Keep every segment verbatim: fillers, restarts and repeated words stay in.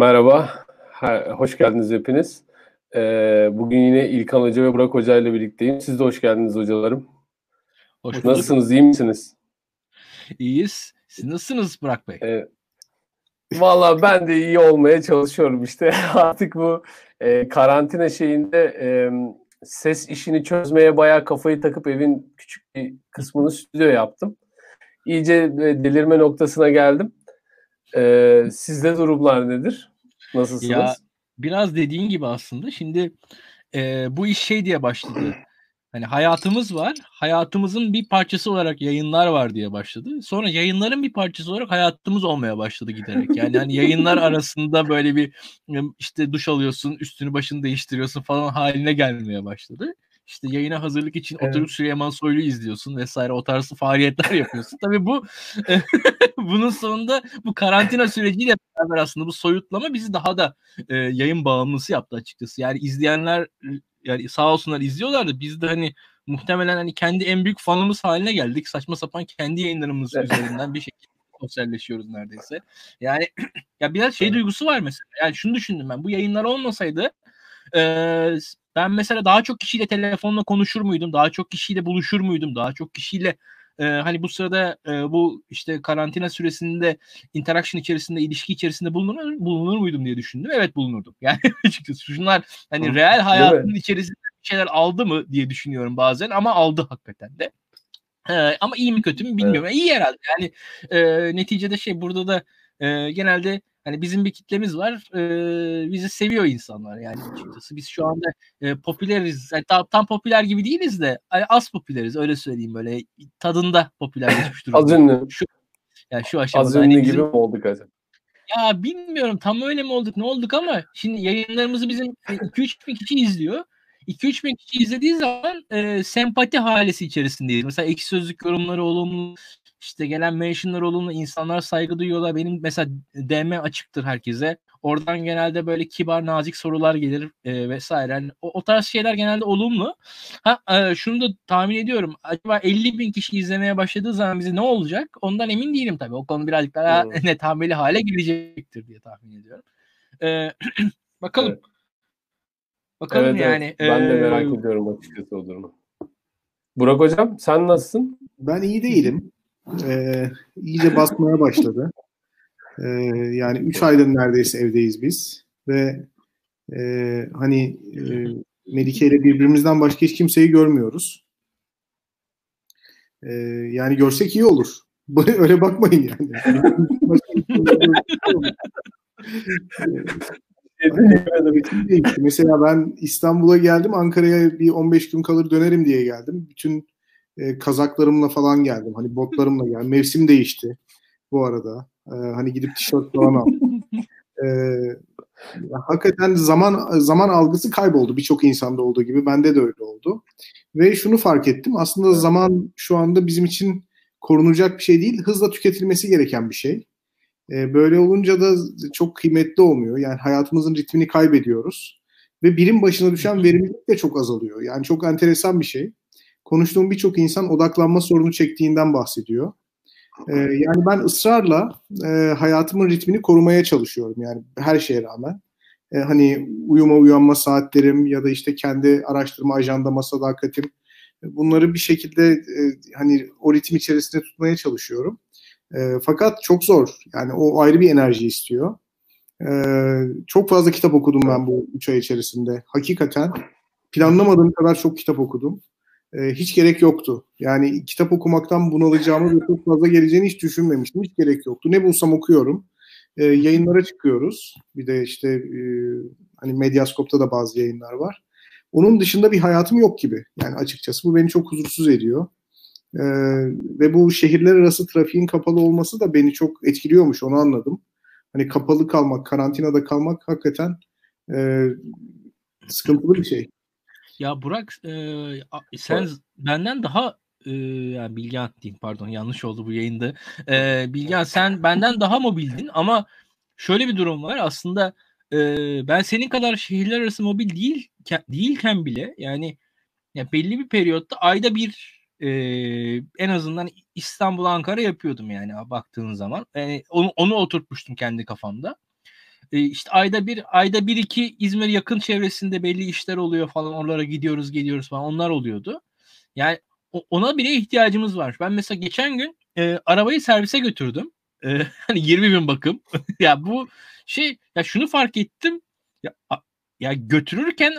Merhaba, hoş geldiniz hepiniz. Bugün yine İlkan Hoca ve Burak Hoca ile birlikteyim. Siz de hoş geldiniz hocalarım. Hoş bulduk. Nasılsınız, iyi misiniz? İyiyiz. Siz nasılsınız Burak Bey? Evet. Vallahi ben de iyi olmaya çalışıyorum işte. Artık bu e, karantina şeyinde e, ses işini çözmeye bayağı kafayı takıp evin küçük bir kısmını stüdyo yaptım. İyice e, delirme noktasına geldim. E, sizde durumlar nedir? Nasılsınız? Ya, biraz dediğin gibi aslında. Şimdi e, bu iş şey diye başladı. Hani hayatımız var, hayatımızın bir parçası olarak yayınlar var diye başladı. Sonra yayınların bir parçası olarak hayatımız olmaya başladı giderek. Yani hani yayınlar arasında böyle bir işte duş alıyorsun, üstünü başını değiştiriyorsun falan haline gelmeye başladı. İşte yayına hazırlık için evet. Oturup Süleyman Soylu'yu izliyorsun vesaire, o tarzı faaliyetler yapıyorsun. Tabii bu bunun sonunda bu karantina süreciyle beraber aslında bu soyutlama bizi daha da e, yayın bağımlısı yaptı açıkçası. Yani izleyenler... Yani sağ olsunlar izliyorlardı. Biz de hani muhtemelen hani kendi en büyük fanımız haline geldik. Saçma sapan kendi yayınlarımız üzerinden bir şekilde sosyalleşiyoruz neredeyse. Yani ya biraz şey duygusu var mesela. Yani şunu düşündüm ben. Bu yayınlar olmasaydı e, ben mesela daha çok kişiyle telefonla konuşur muydum? Daha çok kişiyle buluşur muydum? Daha çok kişiyle e, hani bu sırada e, bu işte karantina süresinde interaction içerisinde, ilişki içerisinde bulunur, bulunur muydum diye düşündüm. Evet bulunurdum. Yani açıkçası şunlar hani real hayatın içerisinde bir şeyler aldı mı diye düşünüyorum bazen, ama aldı hakikaten de. Ee, ama iyi mi kötü mü bilmiyorum. Evet. Yani iyi herhalde. Yani e, neticede şey burada da e, genelde hani bizim bir kitlemiz var. E, bizi seviyor insanlar yani açıkçası. Biz şu anda e, popüleriz. Yani tam, tam popüler gibi değiliz de yani az popüleriz. Öyle söyleyeyim, böyle tadında popülerleşmiş durumda. Az ünlü. Şu, yani şu aşamada. Az ünlü hani bizim... gibi mi olduk acaba? Ya bilmiyorum tam öyle mi olduk ne olduk, ama şimdi yayınlarımızı bizim iki üç bin kişi izliyor. iki üç bin kişi izlediği zaman e, sempati halesi içerisindeyiz. Mesela Ekşi Sözlük yorumları olumlu. İşte gelen mentionlar olumlu, insanlar saygı duyuyorlar. Benim mesela D M açıktır herkese. Oradan genelde böyle kibar, nazik sorular gelir e, vesaire. Yani o, o tarz şeyler genelde olumlu. Ha, e, şunu da tahmin ediyorum. Acaba elli bin kişi izlemeye başladığı zaman bize ne olacak? Ondan emin değilim tabii. O konu birazcık daha evet. ne tahmini hale gelecektir diye tahmin ediyorum. E, bakalım. Evet. Bakalım evet, yani. Evet. Ben de merak ee, ediyorum açıkçası o durumu. Burak Hocam sen nasılsın? Ben iyi değilim. Ee, iyice basmaya başladı. Ee, yani üç aydır neredeyse evdeyiz biz ve e, hani e, Melike ile birbirimizden başka hiç kimseyi görmüyoruz. Ee, yani görsek iyi olur. Öyle bakmayın yani. Mesela ben İstanbul'a geldim, Ankara'ya bir on beş gün kalır dönerim diye geldim. Bütün E, kazaklarımla falan geldim. Hani botlarımla geldim. Mevsim değişti bu arada. E, hani gidip tişört falan aldım. E, hakikaten zaman zaman algısı kayboldu. Birçok insanda olduğu gibi bende de öyle oldu. Ve şunu fark ettim. Aslında zaman şu anda bizim için korunacak bir şey değil. Hızla tüketilmesi gereken bir şey. E, böyle olunca da çok kıymetli olmuyor. Yani hayatımızın ritmini kaybediyoruz. Ve birim başına düşen verimlilik de çok azalıyor. Yani çok enteresan bir şey. Konuştuğum birçok insan odaklanma sorunu çektiğinden bahsediyor. Ee, yani ben ısrarla e, hayatımın ritmini korumaya çalışıyorum. Yani her şeye rağmen. E, hani uyuma uyanma saatlerim ya da işte kendi araştırma ajandama sadakatim. Bunları bir şekilde e, hani o ritim içerisinde tutmaya çalışıyorum. E, fakat çok zor. Yani o ayrı bir enerji istiyor. E, çok fazla kitap okudum ben bu üç ay içerisinde. Hakikaten planlamadığım kadar çok kitap okudum. Hiç gerek yoktu. Yani kitap okumaktan bunalacağımı ve çok fazla geleceğini hiç düşünmemiştim. Hiç gerek yoktu. Ne bulsam okuyorum. E, yayınlara çıkıyoruz. Bir de işte e, hani Medyascope'ta da bazı yayınlar var. Onun dışında bir hayatım yok gibi. Yani açıkçası bu beni çok huzursuz ediyor. E, ve bu şehirler arası trafiğin kapalı olması da beni çok etkiliyormuş. Onu anladım. Hani kapalı kalmak, karantinada kalmak hakikaten e, sıkıntılı bir şey. Ya Burak e, sen benden daha e, yani Bilgehan diyeyim pardon yanlış oldu bu yayında. E, Bilgehan sen benden daha mobildin, ama şöyle bir durum var aslında e, ben senin kadar şehirler arası mobil değil, değilken bile yani ya belli bir periyotta ayda bir e, en azından İstanbul Ankara yapıyordum yani baktığın zaman. E, onu, onu oturtmuştum kendi kafamda. İşte ayda bir, ayda bir iki İzmir yakın çevresinde belli işler oluyor falan, oralara gidiyoruz geliyoruz falan, onlar oluyordu. Yani ona bile ihtiyacımız var. Ben mesela geçen gün e, arabayı servise götürdüm. E, hani yirmi bin bakım. Ya bu şey, ya şunu fark ettim. Ya, ya götürürken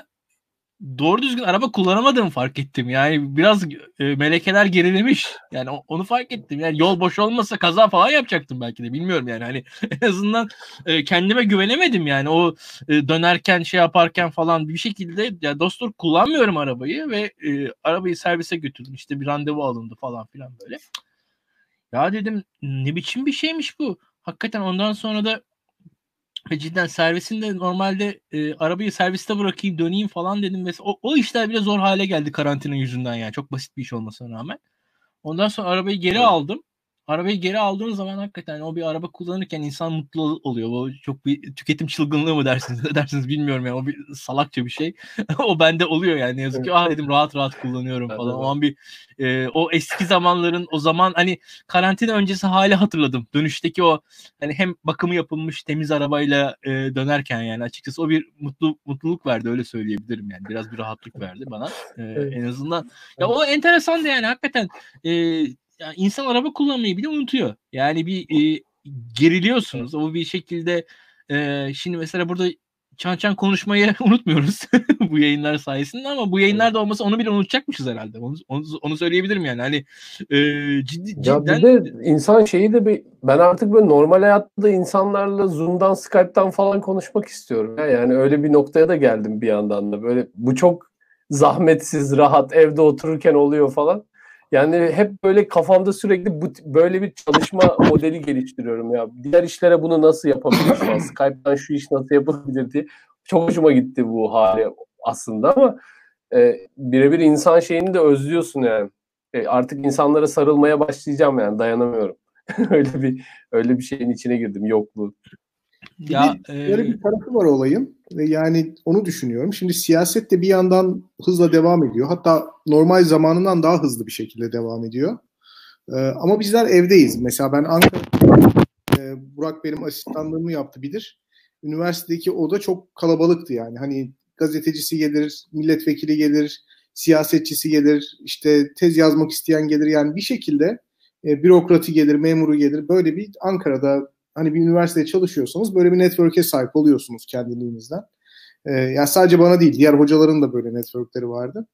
doğru düzgün araba kullanamadığımı fark ettim. Yani biraz e, melekeler gerilemiş. Yani onu fark ettim. Yani yol boş olmasa kaza falan yapacaktım belki de. Bilmiyorum yani. Hani en azından e, kendime güvenemedim yani. O e, dönerken şey yaparken falan bir şekilde ya yani dostum kullanmıyorum arabayı ve e, arabayı servise götürdüm. İşte bir randevu alındı falan filan böyle. Ya dedim ne biçim bir şeymiş bu. Hakikaten ondan sonra da ve cidden servisinde normalde e, arabayı serviste bırakayım döneyim falan dedim. Mesela o, o işler bile zor hale geldi karantina yüzünden yani. Çok basit bir iş olmasına rağmen. Ondan sonra arabayı geri evet. aldım. Arabayı geri aldığım zaman hakikaten o bir araba kullanırken insan mutlu oluyor. O çok bir tüketim çılgınlığı mı dersiniz? Ne dersiniz bilmiyorum yani. O bir salakça bir şey. O bende oluyor yani. Ne yazık ki ah dedim rahat rahat kullanıyorum falan. O an bir e, o eski zamanların o zaman hani karantina öncesi hali hatırladım. Dönüşteki o hani hem bakımı yapılmış temiz arabayla e, dönerken yani açıkçası o bir mutlu mutluluk verdi. Öyle söyleyebilirim yani. Biraz bir rahatlık verdi bana. E, en azından. Ya o enteresandı yani hakikaten. E, Yani insan araba kullanmayı bile unutuyor. Yani bir e, geriliyorsunuz. O bir şekilde e, şimdi mesela burada çan çan konuşmayı unutmuyoruz bu yayınlar sayesinde ama bu yayınlar da olmasa onu bile unutacakmışız herhalde. Onu, onu, onu söyleyebilirim yani. Hani e, ciddi, cidden. Ya bir de insan şeyi de bir, ben artık böyle normal hayatta da insanlarla Zoom'dan, Skype'tan falan konuşmak istiyorum. Yani öyle bir noktaya da geldim bir yandan da. Böyle bu çok zahmetsiz, rahat, evde otururken oluyor falan. Yani hep böyle kafamda sürekli bu, böyle bir çalışma modeli geliştiriyorum ya. Diğer işlere bunu nasıl yapabilirim? Skype'dan şu iş nasıl yapabilir diye. Çok hoşuma gitti bu hali aslında ama e, birebir insan şeyini de özlüyorsun yani. E, artık insanlara sarılmaya başlayacağım yani, dayanamıyorum. öyle bir öyle bir şeyin içine girdim, yokluğu. Ya böyle bir tarafı var olayın. Yani onu düşünüyorum. Şimdi siyaset de bir yandan hızla devam ediyor. Hatta normal zamanından daha hızlı bir şekilde devam ediyor. Ee, ama bizler evdeyiz. Mesela ben Ankara'da e, Burak benim asistanlığımı yaptı bilir. Üniversitedeki oda çok kalabalıktı yani. Hani gazetecisi gelir, milletvekili gelir, siyasetçisi gelir, işte tez yazmak isteyen gelir. Yani bir şekilde e, bürokratı gelir, memuru gelir. Böyle bir Ankara'da hani bir üniversitede çalışıyorsanız böyle bir network'e sahip oluyorsunuz kendiliğinizden. Ee, yani sadece bana değil, diğer hocaların da böyle network'leri vardı.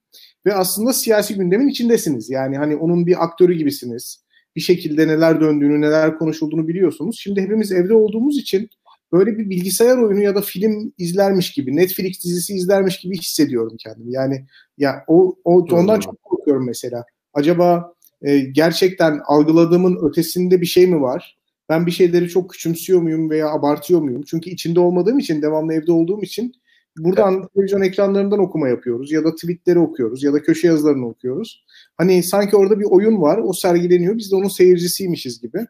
Ve aslında siyasi gündemin içindesiniz. Yani hani onun bir aktörü gibisiniz. Bir şekilde neler döndüğünü, neler konuşulduğunu biliyorsunuz. Şimdi hepimiz evde olduğumuz için böyle bir bilgisayar oyunu ya da film izlermiş gibi, Netflix dizisi izlermiş gibi hissediyorum kendimi. Yani ya o, o ondan çok korkuyorum mesela. Acaba e, gerçekten algıladığımın ötesinde bir şey mi var? Ben bir şeyleri çok küçümsüyor muyum veya abartıyor muyum? Çünkü içinde olmadığım için, devamlı evde olduğum için buradan evet. televizyon ekranlarından okuma yapıyoruz ya da tweetleri okuyoruz ya da köşe yazılarını okuyoruz. Hani sanki orada bir oyun var, o sergileniyor. Biz de onun seyircisiymişiz gibi.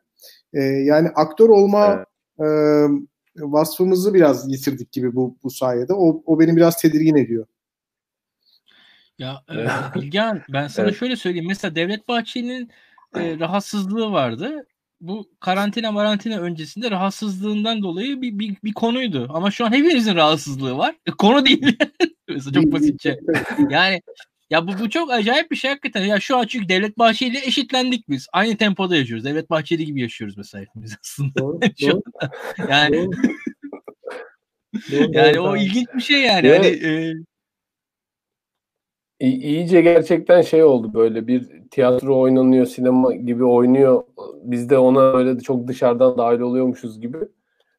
Ee, yani aktör olma evet. e, vasfımızı biraz yitirdik gibi bu, bu sayede. O, o beni biraz tedirgin ediyor. Ya e, Bilgehan ben sana evet. şöyle söyleyeyim. Mesela Devlet Bahçeli'nin e, rahatsızlığı vardı. Bu karantina marantina öncesinde rahatsızlığından dolayı bir, bir, bir konuydu. Ama şu an hepinizin rahatsızlığı var. Konu değil. Mesela çok basitçe. Yani ya bu, bu çok acayip bir şey hakikaten. Ya şu an çünkü Devlet Bahçeli ile eşitlendik biz. Aynı tempoda yaşıyoruz. Devlet Bahçeli gibi yaşıyoruz mesela hepimiz aslında. Doğru, doğru. Yani doğru. Doğru, yani doğru. O ilginç bir şey yani. Hani, e... İ- iyice gerçekten şey oldu, böyle bir tiyatro oynanıyor, sinema gibi oynuyor. Biz de ona öyle çok dışarıdan dahil oluyormuşuz gibi.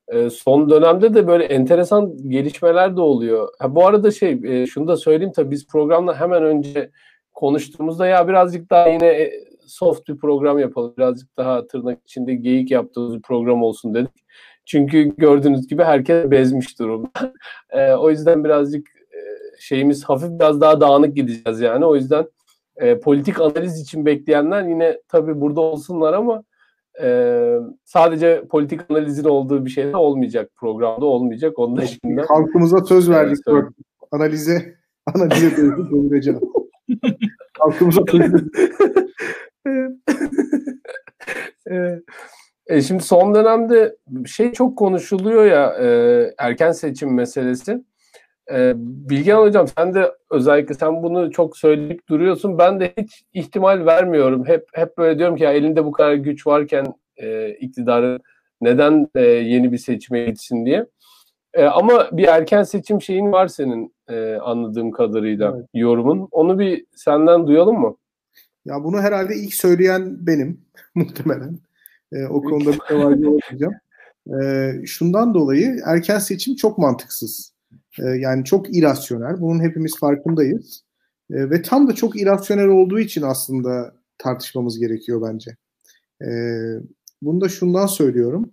E, son dönemde de böyle enteresan gelişmeler de oluyor. Ha, bu arada şey e, şunu da söyleyeyim tabii, biz programla hemen önce konuştuğumuzda ya birazcık daha yine e, soft bir program yapalım. Birazcık daha tırnak içinde geyik yaptığımız bir program olsun dedik. Çünkü gördüğünüz gibi herkes bezmiş durumda. E, o yüzden birazcık şeyimiz hafif, biraz daha dağınık gideceğiz yani. O yüzden e, politik analiz için bekleyenler yine tabii burada olsunlar ama e, sadece politik analizin olduğu bir şey de olmayacak. Programda olmayacak. Onun dışında halkımıza söz verdik. Evet, analize analize döneceğim. Halkımıza söz verdik. E şimdi son dönemde şey çok konuşuluyor ya, e, erken seçim meselesi. E, Bilgehan Hocam, sen de özellikle sen bunu çok söyleyip duruyorsun. Ben de hiç ihtimal vermiyorum. Hep hep böyle diyorum ki ya, elinde bu kadar güç varken e, iktidarı neden e, yeni bir seçime gitsin diye. E, ama bir erken seçim şeyin var senin, e, anladığım kadarıyla, evet, yorumun. Onu bir senden duyalım mı? Ya bunu herhalde ilk söyleyen benim muhtemelen. Ee, o konuda bir tevazi olacağım. Ee, şundan dolayı erken seçim çok mantıksız. Ee, yani çok irasyonel. Bunun hepimiz farkındayız. Ee, ve tam da çok irasyonel olduğu için aslında tartışmamız gerekiyor bence. Ee, bunu da şundan söylüyorum.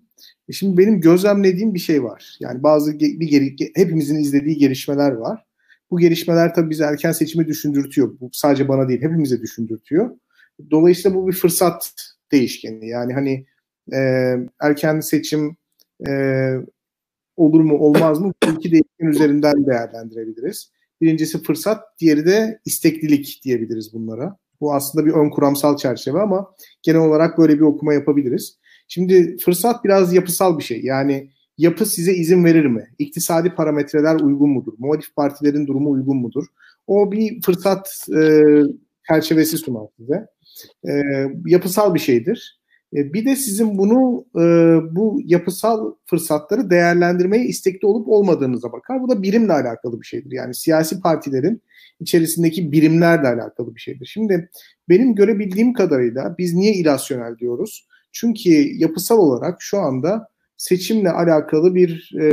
E şimdi benim gözlemlediğim bir şey var. Yani bazı ge- bir geri- hepimizin izlediği gelişmeler var. Bu gelişmeler tabii bize erken seçimi düşündürtüyor. Bu sadece bana değil, hepimize düşündürtüyor. Dolayısıyla bu bir fırsat değişkeni. Yani hani e, erken seçim e, olur mu olmaz mı? Bu iki değişken üzerinden değerlendirebiliriz. Birincisi fırsat, diğeri de isteklilik diyebiliriz bunlara. Bu aslında bir ön kuramsal çerçeve ama genel olarak böyle bir okuma yapabiliriz. Şimdi fırsat biraz yapısal bir şey. Yani yapı size izin verir mi? İktisadi parametreler uygun mudur? Muhalif partilerin durumu uygun mudur? O bir fırsat e, çerçevesi sunar size. E, yapısal bir şeydir. E, bir de sizin bunu e, bu yapısal fırsatları değerlendirmeye istekli olup olmadığınıza bakar. Bu da birimle alakalı bir şeydir. Yani siyasi partilerin içerisindeki birimlerle alakalı bir şeydir. Şimdi benim görebildiğim kadarıyla biz niye irasyonel diyoruz? Çünkü yapısal olarak şu anda seçimle alakalı bir e,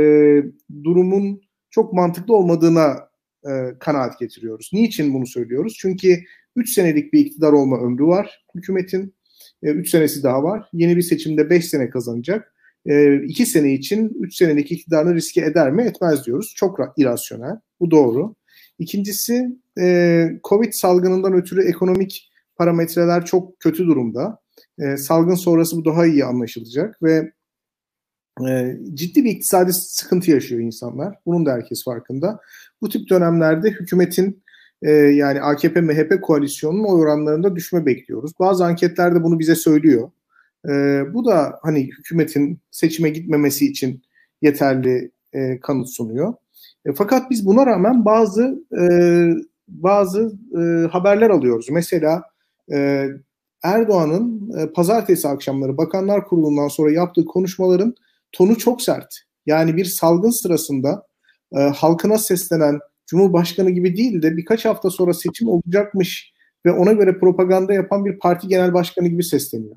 durumun çok mantıklı olmadığına e, kanaat getiriyoruz. Niçin bunu söylüyoruz? Çünkü üç senelik bir iktidar olma ömrü var hükümetin. üç e, senesi daha var. Yeni bir seçimde beş sene kazanacak. iki e, sene için üç senelik iktidarını riske eder mi? Etmez diyoruz. Çok irasyonel. Bu doğru. İkincisi, e, Covid salgınından ötürü ekonomik parametreler çok kötü durumda. E, salgın sonrası bu daha iyi anlaşılacak ve e, ciddi bir iktisadi sıkıntı yaşıyor insanlar. Bunun da herkes farkında. Bu tip dönemlerde hükümetin e, yani A K P M H P koalisyonunun oy oranlarında düşme bekliyoruz. Bazı anketlerde bunu bize söylüyor. E, bu da hani hükümetin seçime gitmemesi için yeterli e, kanıt sunuyor. E, fakat biz buna rağmen bazı e, bazı e, haberler alıyoruz. Mesela e, Erdoğan'ın e, pazartesi akşamları Bakanlar Kurulu'ndan sonra yaptığı konuşmaların tonu çok sert. Yani bir salgın sırasında e, halkına seslenen Cumhurbaşkanı gibi değil de birkaç hafta sonra seçim olacakmış ve ona göre propaganda yapan bir parti genel başkanı gibi sesleniyor.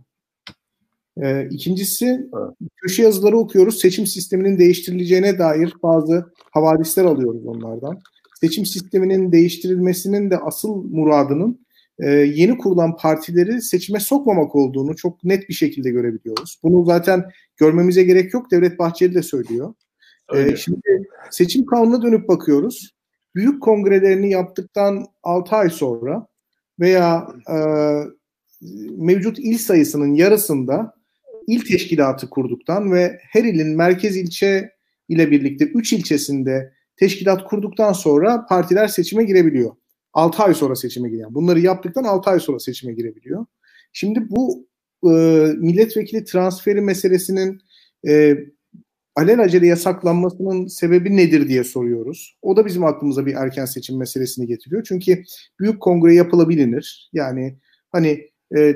E, ikincisi, evet, köşe yazıları okuyoruz. Seçim sisteminin değiştirileceğine dair bazı havadisler alıyoruz onlardan. Seçim sisteminin değiştirilmesinin de asıl muradının Ee, yeni kurulan partileri seçime sokmamak olduğunu çok net bir şekilde görebiliyoruz. Bunu zaten görmemize gerek yok. Devlet Bahçeli de söylüyor. Ee, şimdi seçim kanununa dönüp bakıyoruz. Büyük kongrelerini yaptıktan altı ay sonra veya e, mevcut il sayısının yarısında il teşkilatı kurduktan ve her ilin merkez ilçe ile birlikte üç ilçesinde teşkilat kurduktan sonra partiler seçime girebiliyor. altı ay sonra seçime giren. Bunları yaptıktan altı ay sonra seçime girebiliyor. Şimdi bu e, milletvekili transferi meselesinin e, alelacele yasaklanmasının sebebi nedir diye soruyoruz. O da bizim aklımıza bir erken seçim meselesini getiriyor. Çünkü büyük kongre yapılabilir. Yani hani e,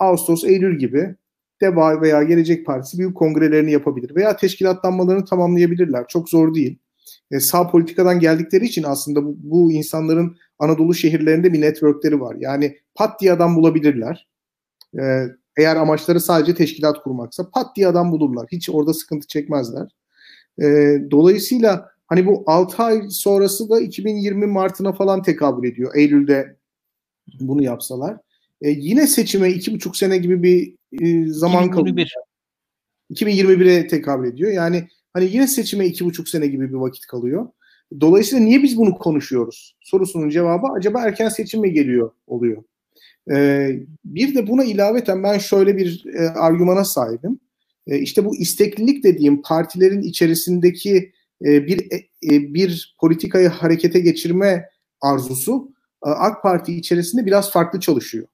Ağustos, Eylül gibi DEVA veya Gelecek Partisi büyük kongrelerini yapabilir. Veya teşkilatlanmalarını tamamlayabilirler. Çok zor değil. E, sağ politikadan geldikleri için aslında bu, bu insanların Anadolu şehirlerinde bir networkleri var. Yani pat diye adam bulabilirler. Ee, eğer amaçları sadece teşkilat kurmaksa pat diye adam bulurlar. Hiç orada sıkıntı çekmezler. Ee, dolayısıyla hani bu altı ay sonrası da iki bin yirmi Mart'ına falan tekabül ediyor. Eylül'de bunu yapsalar. Ee, yine seçime iki buçuk sene gibi bir e, zaman kalıyor. iki bin yirmi bire tekabül ediyor. Yani hani yine seçime iki buçuk sene gibi bir vakit kalıyor. Dolayısıyla niye biz bunu konuşuyoruz? Sorusunun cevabı acaba erken seçim mi geliyor oluyor? Ee, bir de buna ilaveten ben şöyle bir e, argümana sahibim. E, işte bu isteklilik dediğim partilerin içerisindeki e, bir e, bir politikayı harekete geçirme arzusu e, AK Parti içerisinde biraz farklı çalışıyor.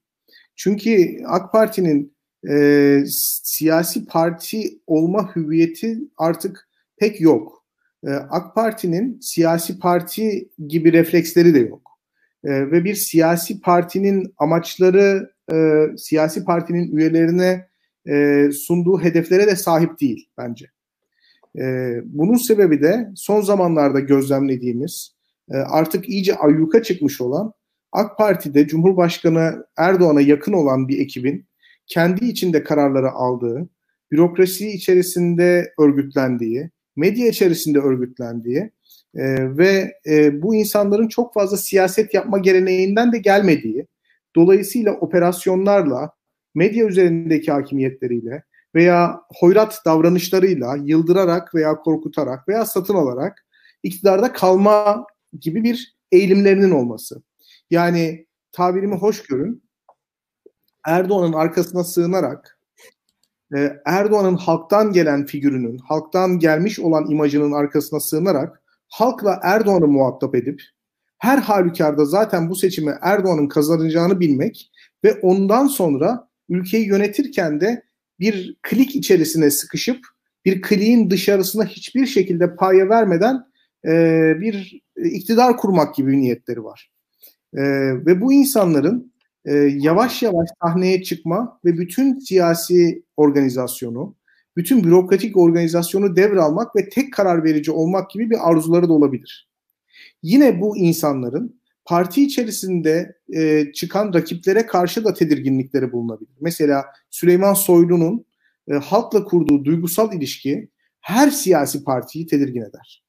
Çünkü AK Parti'nin e, siyasi parti olma hüviyeti artık pek yok. E, AK Parti'nin siyasi parti gibi refleksleri de yok. E, ve bir siyasi partinin amaçları, e, siyasi partinin üyelerine e, sunduğu hedeflere de sahip değil bence. E, bunun sebebi de son zamanlarda gözlemlediğimiz, e, artık iyice ayyuka çıkmış olan, AK Parti'de Cumhurbaşkanı Erdoğan'a yakın olan bir ekibin kendi içinde kararları aldığı, bürokrasi içerisinde örgütlendiği, medya içerisinde örgütlendiği e, ve e, bu insanların çok fazla siyaset yapma geleneğinden de gelmediği, dolayısıyla operasyonlarla, medya üzerindeki hakimiyetleriyle veya hoyrat davranışlarıyla yıldırarak veya korkutarak veya satın alarak iktidarda kalma gibi bir eğilimlerinin olması. Yani tabirimi hoş görün, Erdoğan'ın arkasına sığınarak, Erdoğan'ın halktan gelen figürünün, halktan gelmiş olan imajının arkasına sığınarak halkla Erdoğan'ı muhatap edip her halükarda zaten bu seçimi Erdoğan'ın kazanacağını bilmek ve ondan sonra ülkeyi yönetirken de bir klik içerisine sıkışıp bir kliğin dışarısına hiçbir şekilde paya vermeden bir iktidar kurmak gibi bir niyetleri var. Ee, ve bu insanların e, yavaş yavaş sahneye çıkma ve bütün siyasi organizasyonu, bütün bürokratik organizasyonu devralmak ve tek karar verici olmak gibi bir arzuları da olabilir. Yine bu insanların parti içerisinde e, çıkan rakiplere karşı da tedirginlikleri bulunabilir. Mesela Süleyman Soylu'nun e, halkla kurduğu duygusal ilişki her siyasi partiyi tedirgin eder.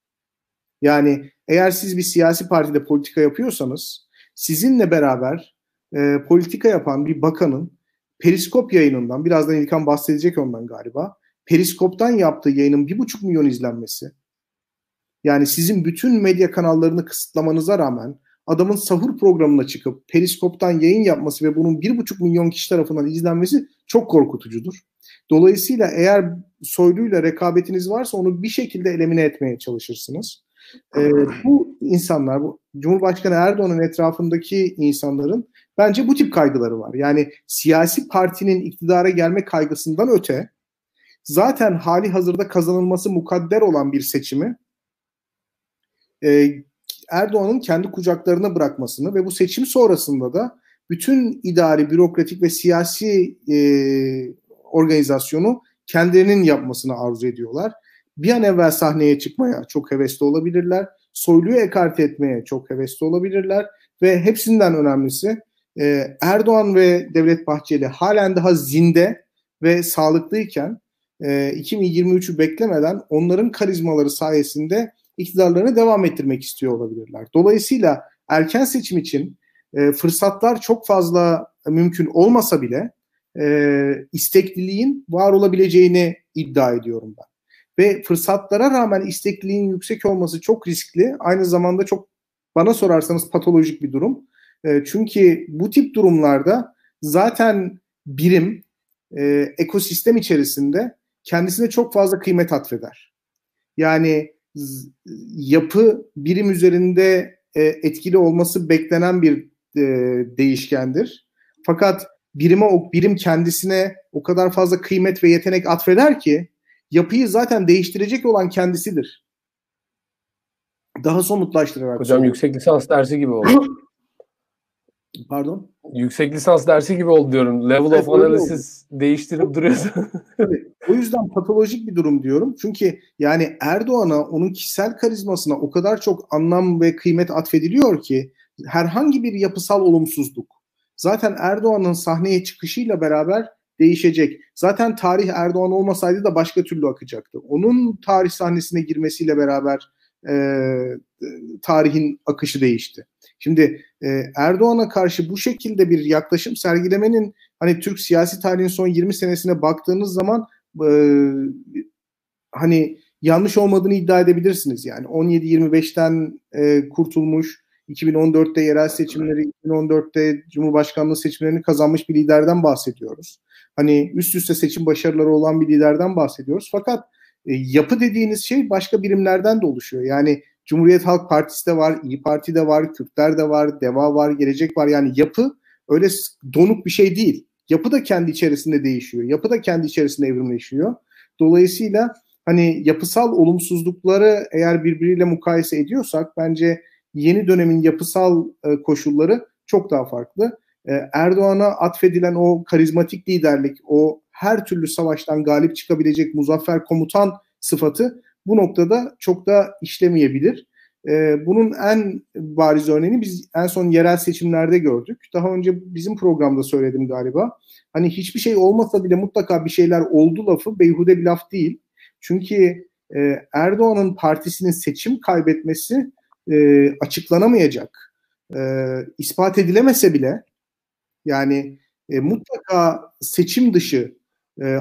Yani eğer siz bir siyasi partide politika yapıyorsanız, sizinle beraber e, politika yapan bir bakanın Periskop yayınından, birazdan İlkan bahsedecek ondan galiba, Periskop'tan yaptığı yayının bir buçuk milyon izlenmesi, yani sizin bütün medya kanallarını kısıtlamanıza rağmen adamın sahur programına çıkıp Periskop'tan yayın yapması ve bunun bir buçuk milyon kişi tarafından izlenmesi çok korkutucudur. Dolayısıyla eğer Soylu'yla rekabetiniz varsa onu bir şekilde elimine etmeye çalışırsınız. Ee, bu insanlar, bu Cumhurbaşkanı Erdoğan'ın etrafındaki insanların bence bu tip kaygıları var. Yani siyasi partinin iktidara gelme kaygısından öte, zaten hali hazırda kazanılması mukadder olan bir seçimi e, Erdoğan'ın kendi kucaklarına bırakmasını ve bu seçim sonrasında da bütün idari, bürokratik ve siyasi e, organizasyonu kendilerinin yapmasını arzu ediyorlar. Bir an evvel sahneye çıkmaya çok hevesli olabilirler. Soylu'yu ekarte etmeye çok hevesli olabilirler. Ve hepsinden önemlisi Erdoğan ve Devlet Bahçeli halen daha zinde ve sağlıklıyken iki bin yirmi üçü beklemeden onların karizmaları sayesinde iktidarlarını devam ettirmek istiyor olabilirler. Dolayısıyla erken seçim için fırsatlar çok fazla mümkün olmasa bile istekliliğin var olabileceğini iddia ediyorum ben. Ve fırsatlara rağmen istekliliğin yüksek olması çok riskli. Aynı zamanda çok, bana sorarsanız, patolojik bir durum. E, çünkü bu tip durumlarda zaten birim e, ekosistem içerisinde kendisine çok fazla kıymet atfeder. Yani yapı birim üzerinde e, etkili olması beklenen bir e, değişkendir. Fakat birime, o birim kendisine o kadar fazla kıymet ve yetenek atfeder ki yapıyı zaten değiştirecek olan kendisidir. Daha somutlaştırarak. Hocam sonra. Yüksek lisans dersi gibi oldu. Pardon? Yüksek lisans dersi gibi oldu diyorum. Level evet, of analysis değiştirip duruyorsun. O yüzden patolojik bir durum diyorum. Çünkü yani Erdoğan'a, onun kişisel karizmasına o kadar çok anlam ve kıymet atfediliyor ki herhangi bir yapısal olumsuzluk zaten Erdoğan'ın sahneye çıkışıyla beraber değişecek. Zaten tarih Erdoğan olmasaydı da başka türlü akacaktı. Onun tarih sahnesine girmesiyle beraber e, tarihin akışı değişti. Şimdi e, Erdoğan'a karşı bu şekilde bir yaklaşım sergilemenin, hani Türk siyasi tarihinin son yirmi senesine baktığınız zaman e, hani yanlış olmadığını iddia edebilirsiniz. Yani on yedi yirmi beşten e, kurtulmuş, iki bin on dörtte yerel seçimleri, iki bin on dörtte Cumhurbaşkanlığı seçimlerini kazanmış bir liderden bahsediyoruz. Hani üst üste seçim başarıları olan bir liderden bahsediyoruz. Fakat e, yapı dediğiniz şey başka birimlerden de oluşuyor. Yani Cumhuriyet Halk Partisi de var, İyi Parti de var, Kürtler de var, DEVA var, Gelecek var. Yani yapı öyle donuk bir şey değil. Yapı da kendi içerisinde değişiyor. Yapı da kendi içerisinde evrimleşiyor. Dolayısıyla hani yapısal olumsuzlukları eğer birbiriyle mukayese ediyorsak bence yeni dönemin yapısal koşulları çok daha farklı. Erdoğan'a atfedilen o karizmatik liderlik, o her türlü savaştan galip çıkabilecek muzaffer komutan sıfatı bu noktada çok da işlemeyebilir. Bunun en bariz örneğini biz en son yerel seçimlerde gördük. Daha önce bizim programda söyledim galiba. Hani hiçbir şey olmasa bile mutlaka bir şeyler oldu lafı beyhude bir laf değil. Çünkü Erdoğan'ın partisinin seçim kaybetmesi açıklanamayacak, ispat edilemese bile yani mutlaka seçim dışı,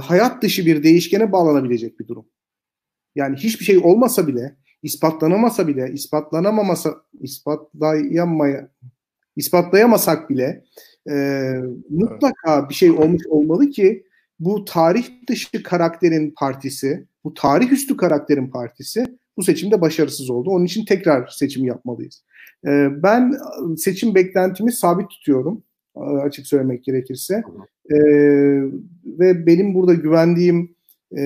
hayat dışı bir değişkene bağlanabilecek bir durum. Yani hiçbir şey olmasa bile, ispatlanamasa bile, ispatlanamamasa, ispatlayamaya, ispatlayamasak bile e, mutlaka bir şey olmuş olmalı ki bu tarih dışı karakterin partisi, bu tarih üstü karakterin partisi bu seçimde başarısız oldu. Onun için tekrar seçim yapmalıyız. E, ben seçim beklentimi sabit tutuyorum, açık söylemek gerekirse. E, ve benim burada güvendiğim E,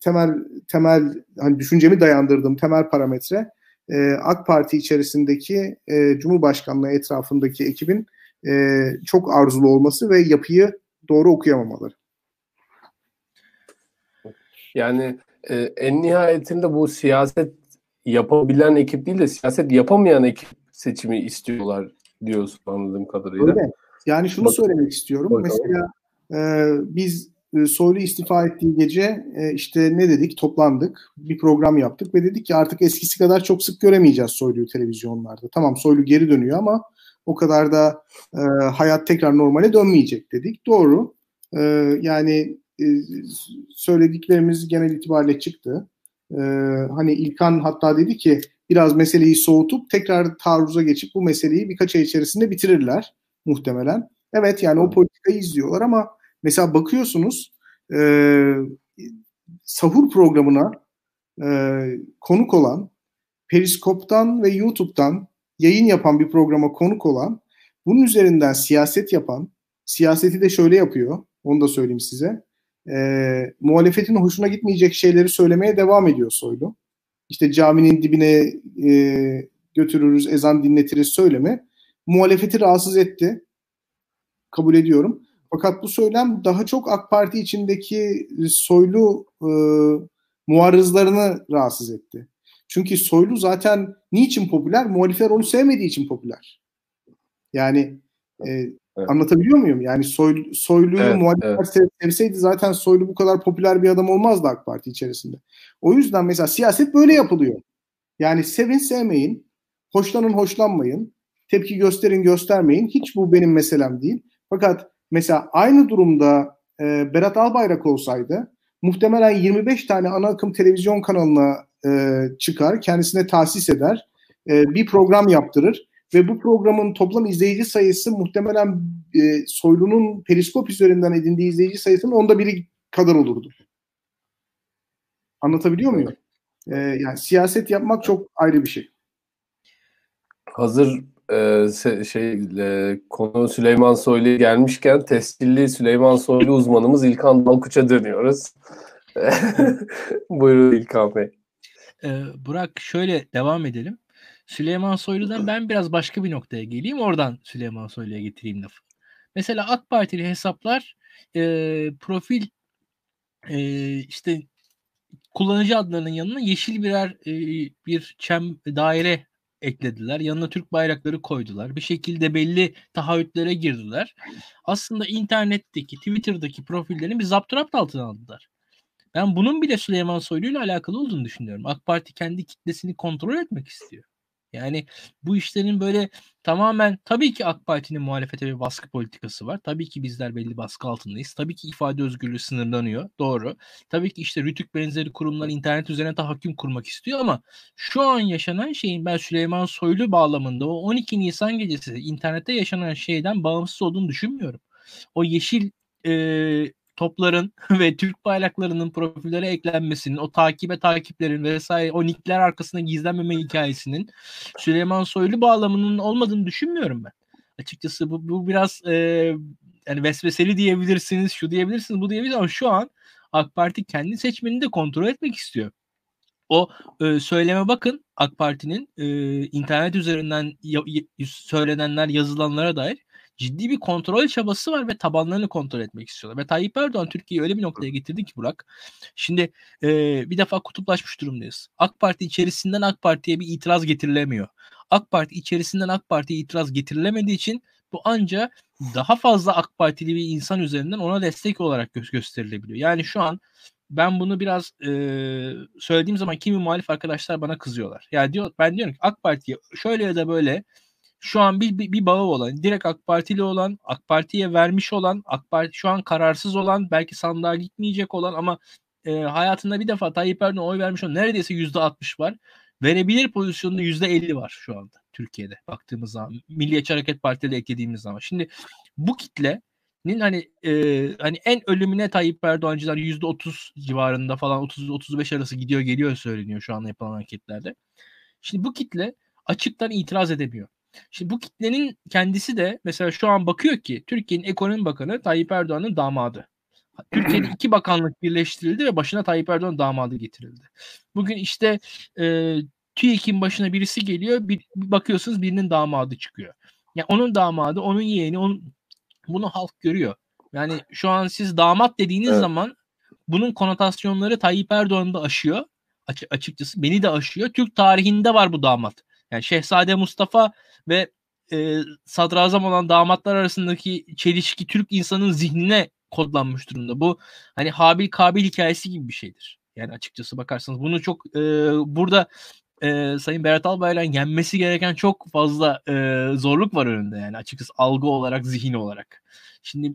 temel temel hani düşüncemi dayandırdığım temel parametre e, AK Parti içerisindeki e, Cumhurbaşkanlığı etrafındaki ekibin e, çok arzulu olması ve yapıyı doğru okuyamamaları. Yani e, en nihayetinde bu siyaset yapabilen ekip değil de siyaset yapamayan ekip seçimi istiyorlar diyorsun anladığım kadarıyla. Öyle. Yani şunu Bak, söylemek istiyorum. Bakalım. Mesela e, biz Soylu istifa ettiği gece işte ne dedik? Toplandık. Bir program yaptık ve dedik ki artık eskisi kadar çok sık göremeyeceğiz Soylu'yu televizyonlarda. Tamam Soylu geri dönüyor ama o kadar da e, hayat tekrar normale dönmeyecek dedik. Doğru. E, yani e, söylediklerimiz genel itibariyle çıktı. E, hani İlkan hatta dedi ki biraz meseleyi soğutup tekrar taarruza geçip bu meseleyi birkaç ay içerisinde bitirirler muhtemelen. Evet yani o politikayı izliyorlar ama mesela bakıyorsunuz e, sahur programına e, konuk olan, Periscope'dan ve YouTube'dan yayın yapan bir programa konuk olan, bunun üzerinden siyaset yapan, siyaseti de şöyle yapıyor, onu da söyleyeyim size, e, muhalefetin hoşuna gitmeyecek şeyleri söylemeye devam ediyor Soylu. İşte caminin dibine e, götürürüz, ezan dinletiriz söylemi. Muhalefeti rahatsız etti, kabul ediyorum. Fakat bu söylem daha çok AK Parti içindeki Soylu e, muarızlarını rahatsız etti. Çünkü Soylu zaten niçin popüler? Muhalifler onu sevmediği için popüler. Yani e, evet. Anlatabiliyor muyum? Yani Soylu, Soylu'yu evet, muhalifler evet. sevseydi zaten Soylu bu kadar popüler bir adam olmazdı AK Parti içerisinde. O yüzden mesela siyaset böyle yapılıyor. Yani sevin sevmeyin, hoşlanın hoşlanmayın, tepki gösterin göstermeyin. Hiç bu benim meselem değil. Fakat mesela aynı durumda e, Berat Albayrak olsaydı muhtemelen yirmi beş tane ana akım televizyon kanalına e, çıkar, kendisine tahsis eder, e, bir program yaptırır ve bu programın toplam izleyici sayısı muhtemelen e, Soylu'nun periskop üzerinden edindiği izleyici sayısının onda biri kadar olurdu. Anlatabiliyor muyum? E, yani siyaset yapmak çok ayrı bir şey. Hazır Ee, şey e, konu Süleyman Soylu'ya gelmişken tescilli Süleyman Soylu uzmanımız İlkan Dalkuç'a dönüyoruz. Buyurun İlkan Bey. Ee, Burak şöyle devam edelim. Süleyman Soylu'dan ben biraz başka bir noktaya geleyim. Oradan Süleyman Soylu'ya getireyim lafı. Mesela AK Partili hesaplar e, profil e, işte kullanıcı adlarının yanına yeşil birer e, bir çem daire eklediler. Yanına Türk bayrakları koydular. Bir şekilde belli taahhütlere girdiler. Aslında internetteki, Twitter'daki profillerini bir zapturapt altına aldılar. Ben bunun bile Süleyman Soylu ile alakalı olduğunu düşünüyorum. AK Parti kendi kitlesini kontrol etmek istiyor. Yani bu işlerin böyle tamamen tabii ki AK Parti'nin muhalefete bir baskı politikası var. Tabii ki bizler belli baskı altındayız. Tabii ki ifade özgürlüğü sınırlanıyor. Doğru. Tabii ki işte RTÜK benzeri kurumlar internet üzerine tahakküm kurmak istiyor ama şu an yaşanan şeyin ben Süleyman Soylu bağlamında o on iki Nisan gecesi internette yaşanan şeyden bağımsız olduğunu düşünmüyorum. O yeşil e, topların ve Türk bayraklarının profillere eklenmesinin, o takibe takiplerin vesaire o nickler arkasında gizlenmeme hikayesinin Süleyman Soylu bağlamının olmadığını düşünmüyorum ben. Açıkçası bu, bu biraz e, yani vesveseli diyebilirsiniz, şu diyebilirsiniz, bu diyebilirsiniz ama şu an AK Parti kendi seçmenini de kontrol etmek istiyor. O e, söyleme bakın AK Parti'nin e, internet üzerinden ya, söylenenler, yazılanlara dair ciddi bir kontrol çabası var ve tabanlarını kontrol etmek istiyorlar. Ve Tayyip Erdoğan Türkiye'yi öyle bir noktaya getirdi ki Burak. Şimdi e, bir defa kutuplaşmış durumdayız. AK Parti içerisinden AK Parti'ye bir itiraz getirilemiyor. AK Parti içerisinden AK Parti'ye itiraz getirilemediği için bu anca daha fazla AK Partili bir insan üzerinden ona destek olarak gö- gösterilebiliyor. Yani şu an ben bunu biraz e, söylediğim zaman kimi muhalif arkadaşlar bana kızıyorlar. Yani diyor, ben diyorum ki AK Parti'ye şöyle ya da böyle şu an bir, bir, bir bağı olan, direkt AK Partili olan, AK Parti'ye vermiş olan, AK Parti şu an kararsız olan, belki sandığa gitmeyecek olan ama e, hayatında bir defa Tayyip Erdoğan'a oy vermiş olan neredeyse yüzde altmış var. Verebilir pozisyonunda yüzde elli var şu anda Türkiye'de baktığımız zaman. Milliyetçi Hareket Partisi'yle eklediğimiz zaman. Şimdi bu kitlenin hani e, hani en ölümüne Tayyip Erdoğancılar yüzde otuz civarında falan, otuz otuz beş arası gidiyor geliyor söyleniyor şu anda yapılan anketlerde. Şimdi bu kitle açıktan itiraz edemiyor. Şimdi bu kitlenin kendisi de mesela şu an bakıyor ki Türkiye'nin ekonomi bakanı Tayyip Erdoğan'ın damadı. Türkiye'de iki bakanlık birleştirildi ve başına Tayyip Erdoğan damadı getirildi. Bugün işte e, TÜİK'in başına birisi geliyor, bir, bakıyorsunuz birinin damadı çıkıyor. Yani onun damadı, onun yeğeni, onun, bunu halk görüyor. Yani şu an siz damat dediğiniz evet. zaman bunun konotasyonları Tayyip Erdoğan'ı da aşıyor. Açık, açıkçası beni de aşıyor. Türk tarihinde var bu damat. Yani Şehzade Mustafa ve e, sadrazam olan damatlar arasındaki çelişki Türk insanının zihnine kodlanmış durumda. Bu hani Habil Kabil hikayesi gibi bir şeydir. Yani açıkçası bakarsanız bunu çok e, burada e, Sayın Berat Albayrak'ın yenmesi gereken çok fazla e, zorluk var önünde yani açıkçası algı olarak, zihin olarak. Şimdi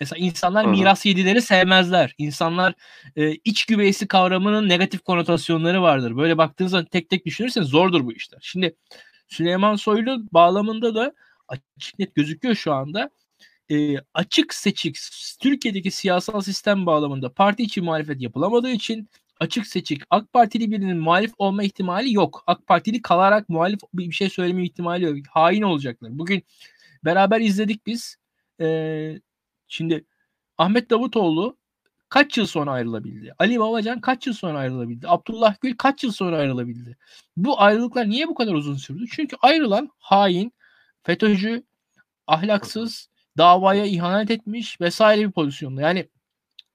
mesela insanlar miras yedileri sevmezler. İnsanlar e, iç güveysi kavramının negatif konotasyonları vardır. Böyle baktığınızda tek tek düşünürseniz zordur bu işler. Şimdi Süleyman Soylu bağlamında da açık net gözüküyor şu anda. E, açık seçik Türkiye'deki siyasal sistem bağlamında parti içi muhalefet yapılamadığı için açık seçik AK Partili birinin muhalif olma ihtimali yok. AK Partili kalarak muhalif bir şey söyleme ihtimali yok. Hain olacaklar. Bugün beraber izledik biz. E, şimdi Ahmet Davutoğlu kaç yıl sonra ayrılabildi? Ali Babacan kaç yıl sonra ayrılabildi? Abdullah Gül kaç yıl sonra ayrılabildi? Bu ayrılıklar niye bu kadar uzun sürdü? Çünkü ayrılan hain, FETÖ'cü, ahlaksız, davaya ihanet etmiş vesaire bir pozisyonda. Yani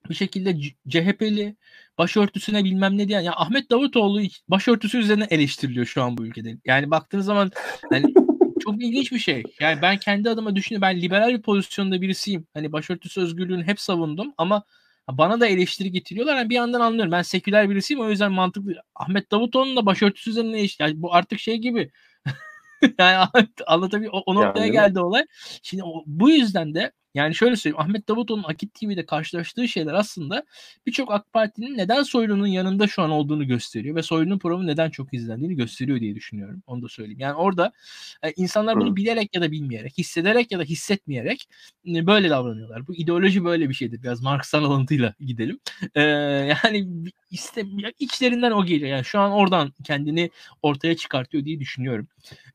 bir şekilde C H P'li başörtüsüne bilmem ne diyen. Yani Ahmet Davutoğlu başörtüsü üzerine eleştiriliyor şu an bu ülkede. Yani baktığınız zaman yani çok ilginç bir şey. Yani ben kendi adıma düşünüyorum. Ben liberal bir pozisyonda birisiyim. Hani başörtüsü özgürlüğünü hep savundum ama bana da eleştiri getiriyorlar. Yani bir yandan anlıyorum. Ben seküler birisiyim. O yüzden mantıklı. Ahmet Davutoğlu'nun da başörtüsü üzerine eleştiri. Yani bu artık şey gibi. Yani anlatabiliyor. O, o noktaya yani, geldi olay. Şimdi o, bu yüzden de yani şöyle söyleyeyim. Ahmet Davutoğlu'nun Akit T V'de karşılaştığı şeyler aslında birçok AK Parti'nin neden Soylu'nun yanında şu an olduğunu gösteriyor. Ve Soylu'nun programı neden çok izlendiğini gösteriyor diye düşünüyorum. Onu da söyleyeyim. Yani orada yani insanlar bunu bilerek ya da bilmeyerek, hissederek ya da hissetmeyerek böyle davranıyorlar. Bu ideoloji böyle bir şeydir. Biraz Marx'tan alıntıyla gidelim. Ee, yani iste, içlerinden o geliyor. Yani şu an oradan kendini ortaya çıkartıyor diye düşünüyorum.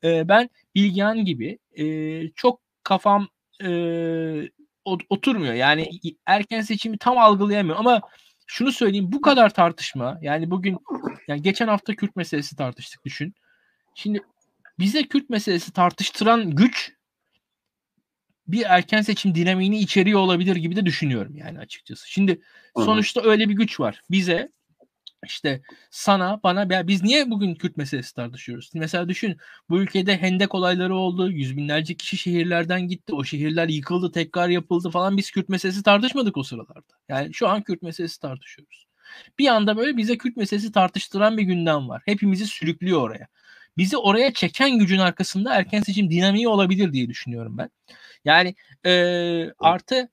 Ee, ben Bilgehan gibi e, çok kafam E, oturmuyor. Yani erken seçimi tam algılayamıyor ama şunu söyleyeyim, bu kadar tartışma yani bugün yani geçen hafta Kürt meselesi tartıştık düşün. Şimdi bize Kürt meselesi tartıştıran güç bir erken seçim dinamiğini içeriyor olabilir gibi de düşünüyorum yani açıkçası. Şimdi sonuçta öyle bir güç var. Bize İşte sana, bana, biz niye bugün Kürt meselesi tartışıyoruz? Mesela düşün, bu ülkede hendek olayları oldu, yüz binlerce kişi şehirlerden gitti, o şehirler yıkıldı, tekrar yapıldı falan, biz Kürt meselesi tartışmadık o sıralarda. Yani şu an Kürt meselesi tartışıyoruz. Bir anda böyle bize Kürt meselesi tartıştıran bir gündem var. Hepimizi sürüklüyor oraya. Bizi oraya çeken gücün arkasında erken seçim dinamiği olabilir diye düşünüyorum ben. Yani ee, artı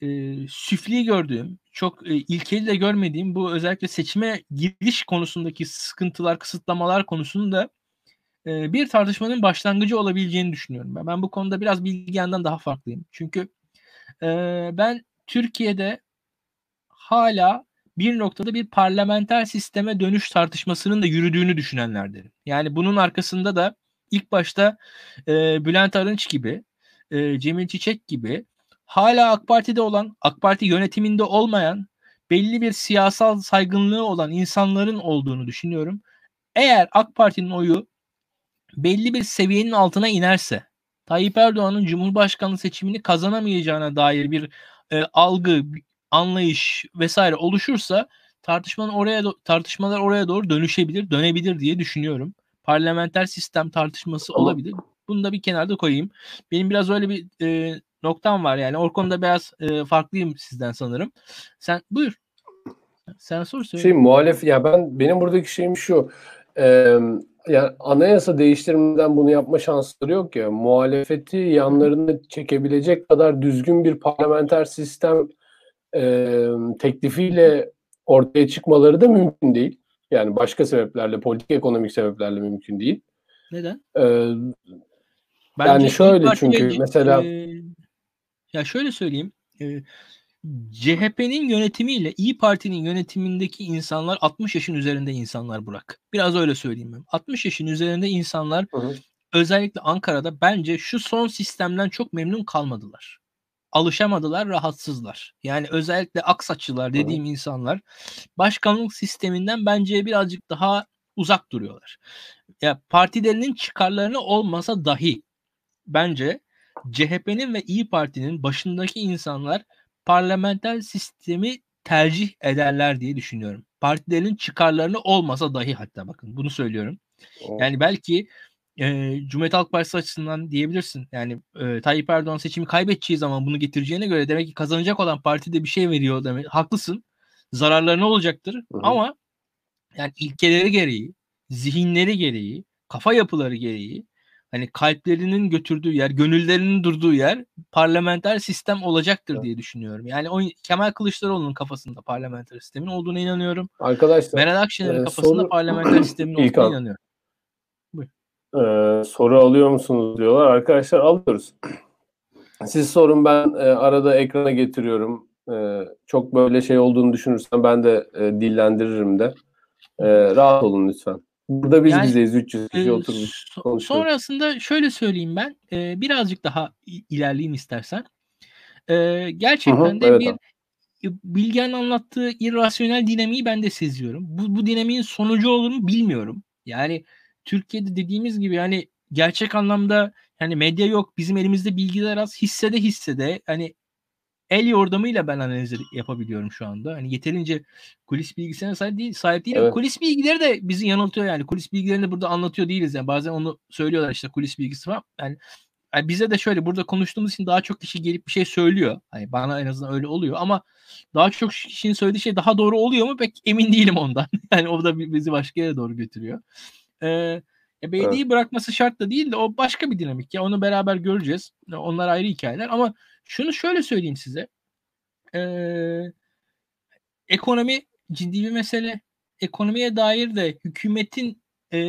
E, süfli gördüğüm, çok e, ilkeli de görmediğim bu özellikle seçime giriş konusundaki sıkıntılar, kısıtlamalar konusunda e, bir tartışmanın başlangıcı olabileceğini düşünüyorum. Ben, ben bu konuda biraz Bilgehan'dan daha farklıyım. Çünkü e, ben Türkiye'de hala bir noktada bir parlamenter sisteme dönüş tartışmasının da yürüdüğünü düşünenlerdenim. Yani bunun arkasında da ilk başta e, Bülent Arınç gibi, e, Cemil Çiçek gibi hala AK Parti'de olan, AK Parti yönetiminde olmayan, belli bir siyasal saygınlığı olan insanların olduğunu düşünüyorum. Eğer AK Parti'nin oyu belli bir seviyenin altına inerse, Tayyip Erdoğan'ın Cumhurbaşkanlığı seçimini kazanamayacağına dair bir e, algı, anlayış vesaire oluşursa tartışmanın oraya tartışmalar oraya doğru dönüşebilir, dönebilir diye düşünüyorum. Parlamenter sistem tartışması olabilir. Bunu da bir kenarda koyayım. Benim biraz öyle bir e, noktam var yani. O konuda biraz e, farklıyım sizden sanırım. Sen buyur. Sen sor söyle. Şey muhalef ya ben benim buradaki şeyim şu. Eee Yani anayasa değiştirmeden bunu yapma şansları yok ya. Muhalefeti yanlarını çekebilecek kadar düzgün bir parlamenter sistem e, teklifiyle ortaya çıkmaları da mümkün değil. Yani başka sebeplerle, politik ekonomik sebeplerle mümkün değil. Neden? Ee, yani şöyle çünkü ve, mesela... E, ya şöyle söyleyeyim. E, C H P'nin yönetimiyle İyi Parti'nin yönetimindeki insanlar altmış yaşın üzerinde insanlar Burak. Biraz öyle söyleyeyim ben. altmış yaşın üzerinde insanlar hı hı. özellikle Ankara'da bence şu son sistemden çok memnun kalmadılar. Alışamadılar, rahatsızlar. Yani özellikle aksaççılar dediğim hı hı. insanlar başkanlık sisteminden bence birazcık daha uzak duruyorlar. Ya partilerinin çıkarlarını olmasa dahi bence C H P'nin ve İyi Parti'nin başındaki insanlar parlamenter sistemi tercih ederler diye düşünüyorum. Partilerin çıkarlarını olmasa dahi hatta bakın bunu söylüyorum. Oh. Yani belki e, Cumhuriyet Halk Partisi açısından diyebilirsin. Yani e, Tayyip Erdoğan seçimi kaybedeceği zaman bunu getireceğine göre demek ki kazanacak olan partide bir şey veriyor demek. Haklısın. Zararları ne olacaktır? Hı-hı. Ama yani ilkeleri gereği, zihinleri gereği, kafa yapıları gereği hani kalplerinin götürdüğü yer, gönüllerinin durduğu yer parlamenter sistem olacaktır evet. diye düşünüyorum. Yani o Kemal Kılıçdaroğlu'nun kafasında parlamenter sistemin olduğuna inanıyorum. Arkadaşlar Meral Akşener'in e, kafasında soru... parlamenter sistemin olduğuna inanıyorum. Buyur. Ee, soru alıyor musunuz diyorlar. Arkadaşlar alıyoruz. Siz sorun ben e, arada ekrana getiriyorum. E, çok böyle şey olduğunu düşünürsem ben de e, dillendiririm de. E, rahat olun lütfen. Burada biz yani, bizeyiz üç yüz kişi oturmuş. Sonrasında şöyle söyleyeyim ben. E, birazcık daha ilerleyeyim istersen. E, gerçekten Aha, de evet bir abi. Bilgehan'ın anlattığı irrasyonel dinamiği ben de seziyorum. Bu, bu dinamiğin sonucu olur mu bilmiyorum. Yani Türkiye'de dediğimiz gibi hani gerçek anlamda hani medya yok. Bizim elimizde bilgiler az. Hissede hissede hani el yordamıyla ben analiz yapabiliyorum şu anda. Hani yeterince kulis bilgisine sahip değil. Sahip değil. Evet. Kulis bilgileri de bizi yanıltıyor yani. Kulis bilgilerini de burada anlatıyor değiliz yani. Bazen onu söylüyorlar işte kulis bilgisi var. Yani, yani bize de şöyle burada konuştuğumuz için daha çok kişi gelip bir şey söylüyor. Hani bana en azından öyle oluyor ama daha çok kişinin söylediği şey daha doğru oluyor mu pek emin değilim ondan. Yani o da bizi başka yere doğru götürüyor. Eee Ya belediyeyi evet. bırakması şart da değil de o başka bir dinamik ya onu beraber göreceğiz. Onlar ayrı hikayeler ama şunu şöyle söyleyeyim size. Ee, ekonomi ciddi bir mesele. Ekonomiye dair de hükümetin e,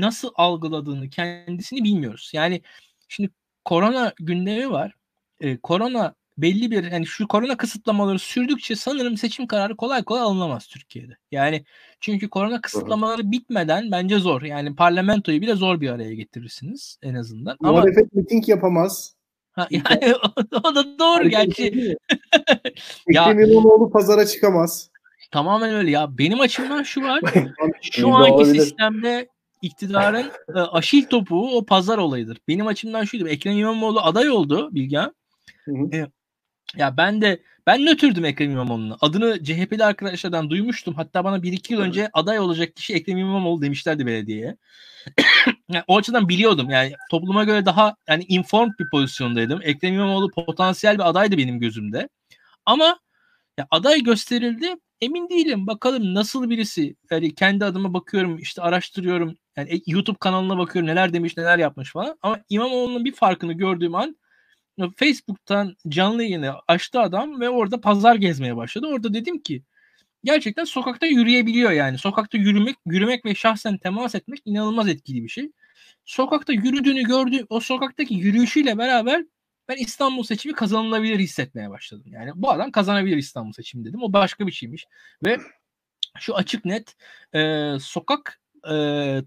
nasıl algıladığını kendisini bilmiyoruz. Yani şimdi korona gündemi var. E, korona belli bir yani şu korona kısıtlamaları sürdükçe sanırım seçim kararı kolay kolay alınamaz Türkiye'de. Yani çünkü korona kısıtlamaları bitmeden bence zor. Yani parlamentoyu bile zor bir araya getirirsiniz en azından. Muhalefet ama... miting yapamaz. Ha, yani o da doğru gerçi. Ekrem İmamoğlu pazara çıkamaz. Tamamen öyle ya. Benim açımdan şu var. Şu anki sistemde iktidarın aşil topuğu o pazar olayıdır. Benim açımdan şuydu. Ekrem İmamoğlu aday oldu Bilgehan. Evet. Ya ben de ben nötürdüm Ekrem İmamoğlu'na. Adını C H P'li arkadaşlardan duymuştum. Hatta bana bir iki yıl önce aday olacak kişi Ekrem İmamoğlu demişlerdi belediyeye. Yani o açıdan biliyordum. Yani topluma göre daha yani informed bir pozisyondaydım. Ekrem İmamoğlu potansiyel bir adaydı benim gözümde. Ama ya aday gösterildi. Emin değilim. Bakalım nasıl birisi. Yani kendi adıma bakıyorum, işte araştırıyorum. Yani YouTube kanalına bakıyorum. Neler demiş, neler yapmış falan. Ama İmamoğlu'nun bir farkını gördüğüm an Facebook'tan canlı yayını açtı adam ve orada pazar gezmeye başladı. Orada dedim ki gerçekten sokakta yürüyebiliyor yani. Sokakta yürümek, yürümek ve şahsen temas etmek inanılmaz etkili bir şey. Sokakta yürüdüğünü gördü. O sokaktaki yürüyüşüyle beraber ben İstanbul seçimi kazanılabilir hissetmeye başladım. Yani bu adam kazanabilir İstanbul seçimi dedim. O başka bir şeymiş. Ve şu açık net e, sokak E,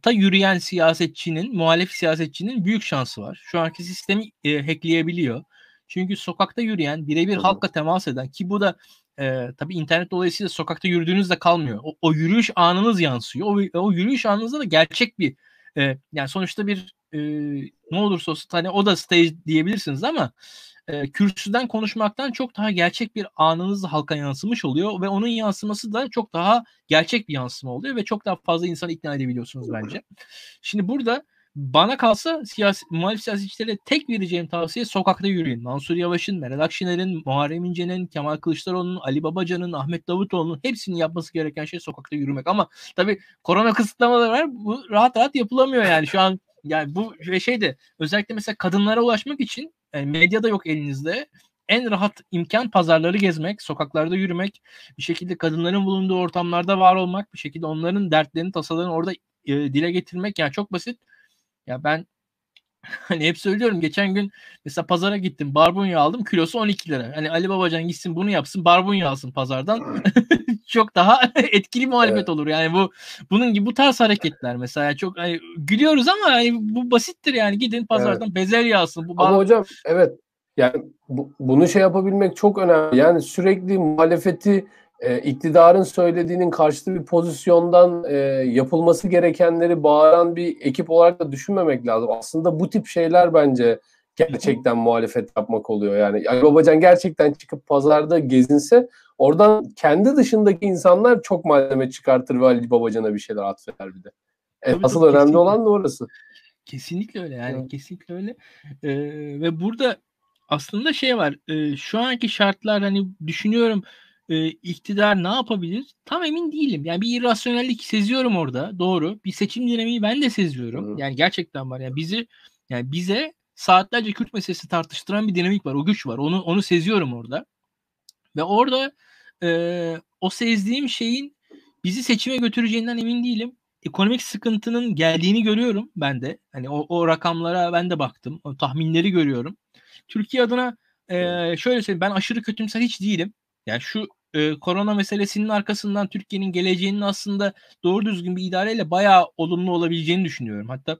ta yürüyen siyasetçinin, muhalif siyasetçinin büyük şansı var. Şu anki sistemi e, hackleyebiliyor. Çünkü sokakta yürüyen, birebir evet. halkla temas eden, ki bu da e, tabii internet dolayısıyla sokakta yürüdüğünüzde kalmıyor. O, o yürüyüş anınız yansıyor. O, o yürüyüş anınızda da gerçek bir e, yani sonuçta bir e, ne olursa olsun hani o da stage diyebilirsiniz ama e, kürsüden konuşmaktan çok daha gerçek bir anınız halka yansımış oluyor ve onun yansıması da çok daha gerçek bir yansıma oluyor ve çok daha fazla insanı ikna edebiliyorsunuz bence. Şimdi burada bana kalsa siyasi, muhalif siyasetçilere tek vereceğim tavsiye sokakta yürüyün. Mansur Yavaş'ın, Meral Akşener'in, Muharrem İnce'nin, Kemal Kılıçdaroğlu'nun, Ali Babacan'ın, Ahmet Davutoğlu'nun hepsinin yapması gereken şey sokakta yürümek. Ama tabii korona kısıtlamaları var. Bu rahat rahat yapılamıyor yani şu an. Yani bu şey de özellikle mesela kadınlara ulaşmak için yani medyada yok elinizde. En rahat imkan pazarları gezmek, sokaklarda yürümek, bir şekilde kadınların bulunduğu ortamlarda var olmak, bir şekilde onların dertlerini, tasalarını orada e, dile getirmek. Yani çok basit. Ya ben hani hep söylüyorum, geçen gün mesela pazara gittim, barbunya aldım, kilosu on iki lira. Hani Ali Babacan gitsin bunu yapsın, barbunya alsın pazardan. Çok daha etkili muhalefet evet. olur. Yani bu bunun gibi bu tarz hareketler mesela çok hani, gülüyoruz ama hani, bu basittir yani, gidin pazardan evet. bezelye alsın. Bu ama bar- hocam evet yani bu, bunu şey yapabilmek çok önemli. Yani sürekli muhalefeti E, iktidarın söylediğinin karşıtı bir pozisyondan e, yapılması gerekenleri bağıran bir ekip olarak da düşünmemek lazım. Aslında bu tip şeyler bence gerçekten muhalefet yapmak oluyor. Yani Ali Babacan gerçekten çıkıp pazarda gezinse oradan kendi dışındaki insanlar çok malzeme çıkartır ve Ali Babacan'a bir şeyler atfeder bir de. E, asıl önemli kesinlikle. olan da orası. Kesinlikle öyle yani evet. kesinlikle öyle. Ee, ve burada aslında şey var, e, şu anki şartlar hani düşünüyorum E, iktidar ne yapabilir? Tam emin değilim. Yani bir irrasyonellik seziyorum orada. Doğru. Bir seçim dinamiği ben de seziyorum. Hı. Yani gerçekten var. Yani bizi yani bize saatlerce Kürt meselesi tartıştıran bir dinamik var. O güç var. Onu onu seziyorum orada. Ve orada e, o sezdiğim şeyin bizi seçime götüreceğinden emin değilim. Ekonomik sıkıntının geldiğini görüyorum ben de. Hani o, o rakamlara ben de baktım. O tahminleri görüyorum. Türkiye adına e, şöyle söyleyeyim. Ben aşırı kötümser hiç değilim. Yani şu Ee, korona meselesinin arkasından Türkiye'nin geleceğinin aslında doğru düzgün bir idareyle bayağı olumlu olabileceğini düşünüyorum. Hatta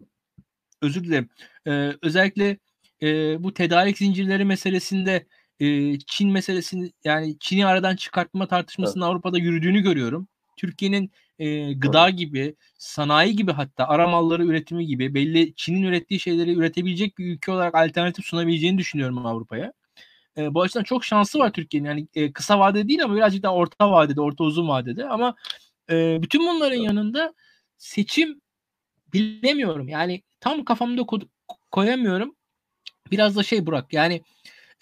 özür dilerim. Ee, özellikle e, bu tedarik zincirleri meselesinde e, Çin meselesini, yani Çin'i aradan çıkartma tartışmasının evet. Avrupa'da yürüdüğünü görüyorum. Türkiye'nin e, gıda evet. gibi, sanayi gibi, hatta ara malları üretimi gibi belli Çin'in ürettiği şeyleri üretebilecek bir ülke olarak alternatif sunabileceğini düşünüyorum Avrupa'ya. E, bu açıdan çok şansı var Türkiye'nin. Yani e, kısa vadede değil ama birazcık daha orta vadede, orta uzun vadede. Ama e, bütün bunların yanında seçim bilemiyorum. Yani tam kafamda ko- koyamıyorum. Biraz da şey Burak, yani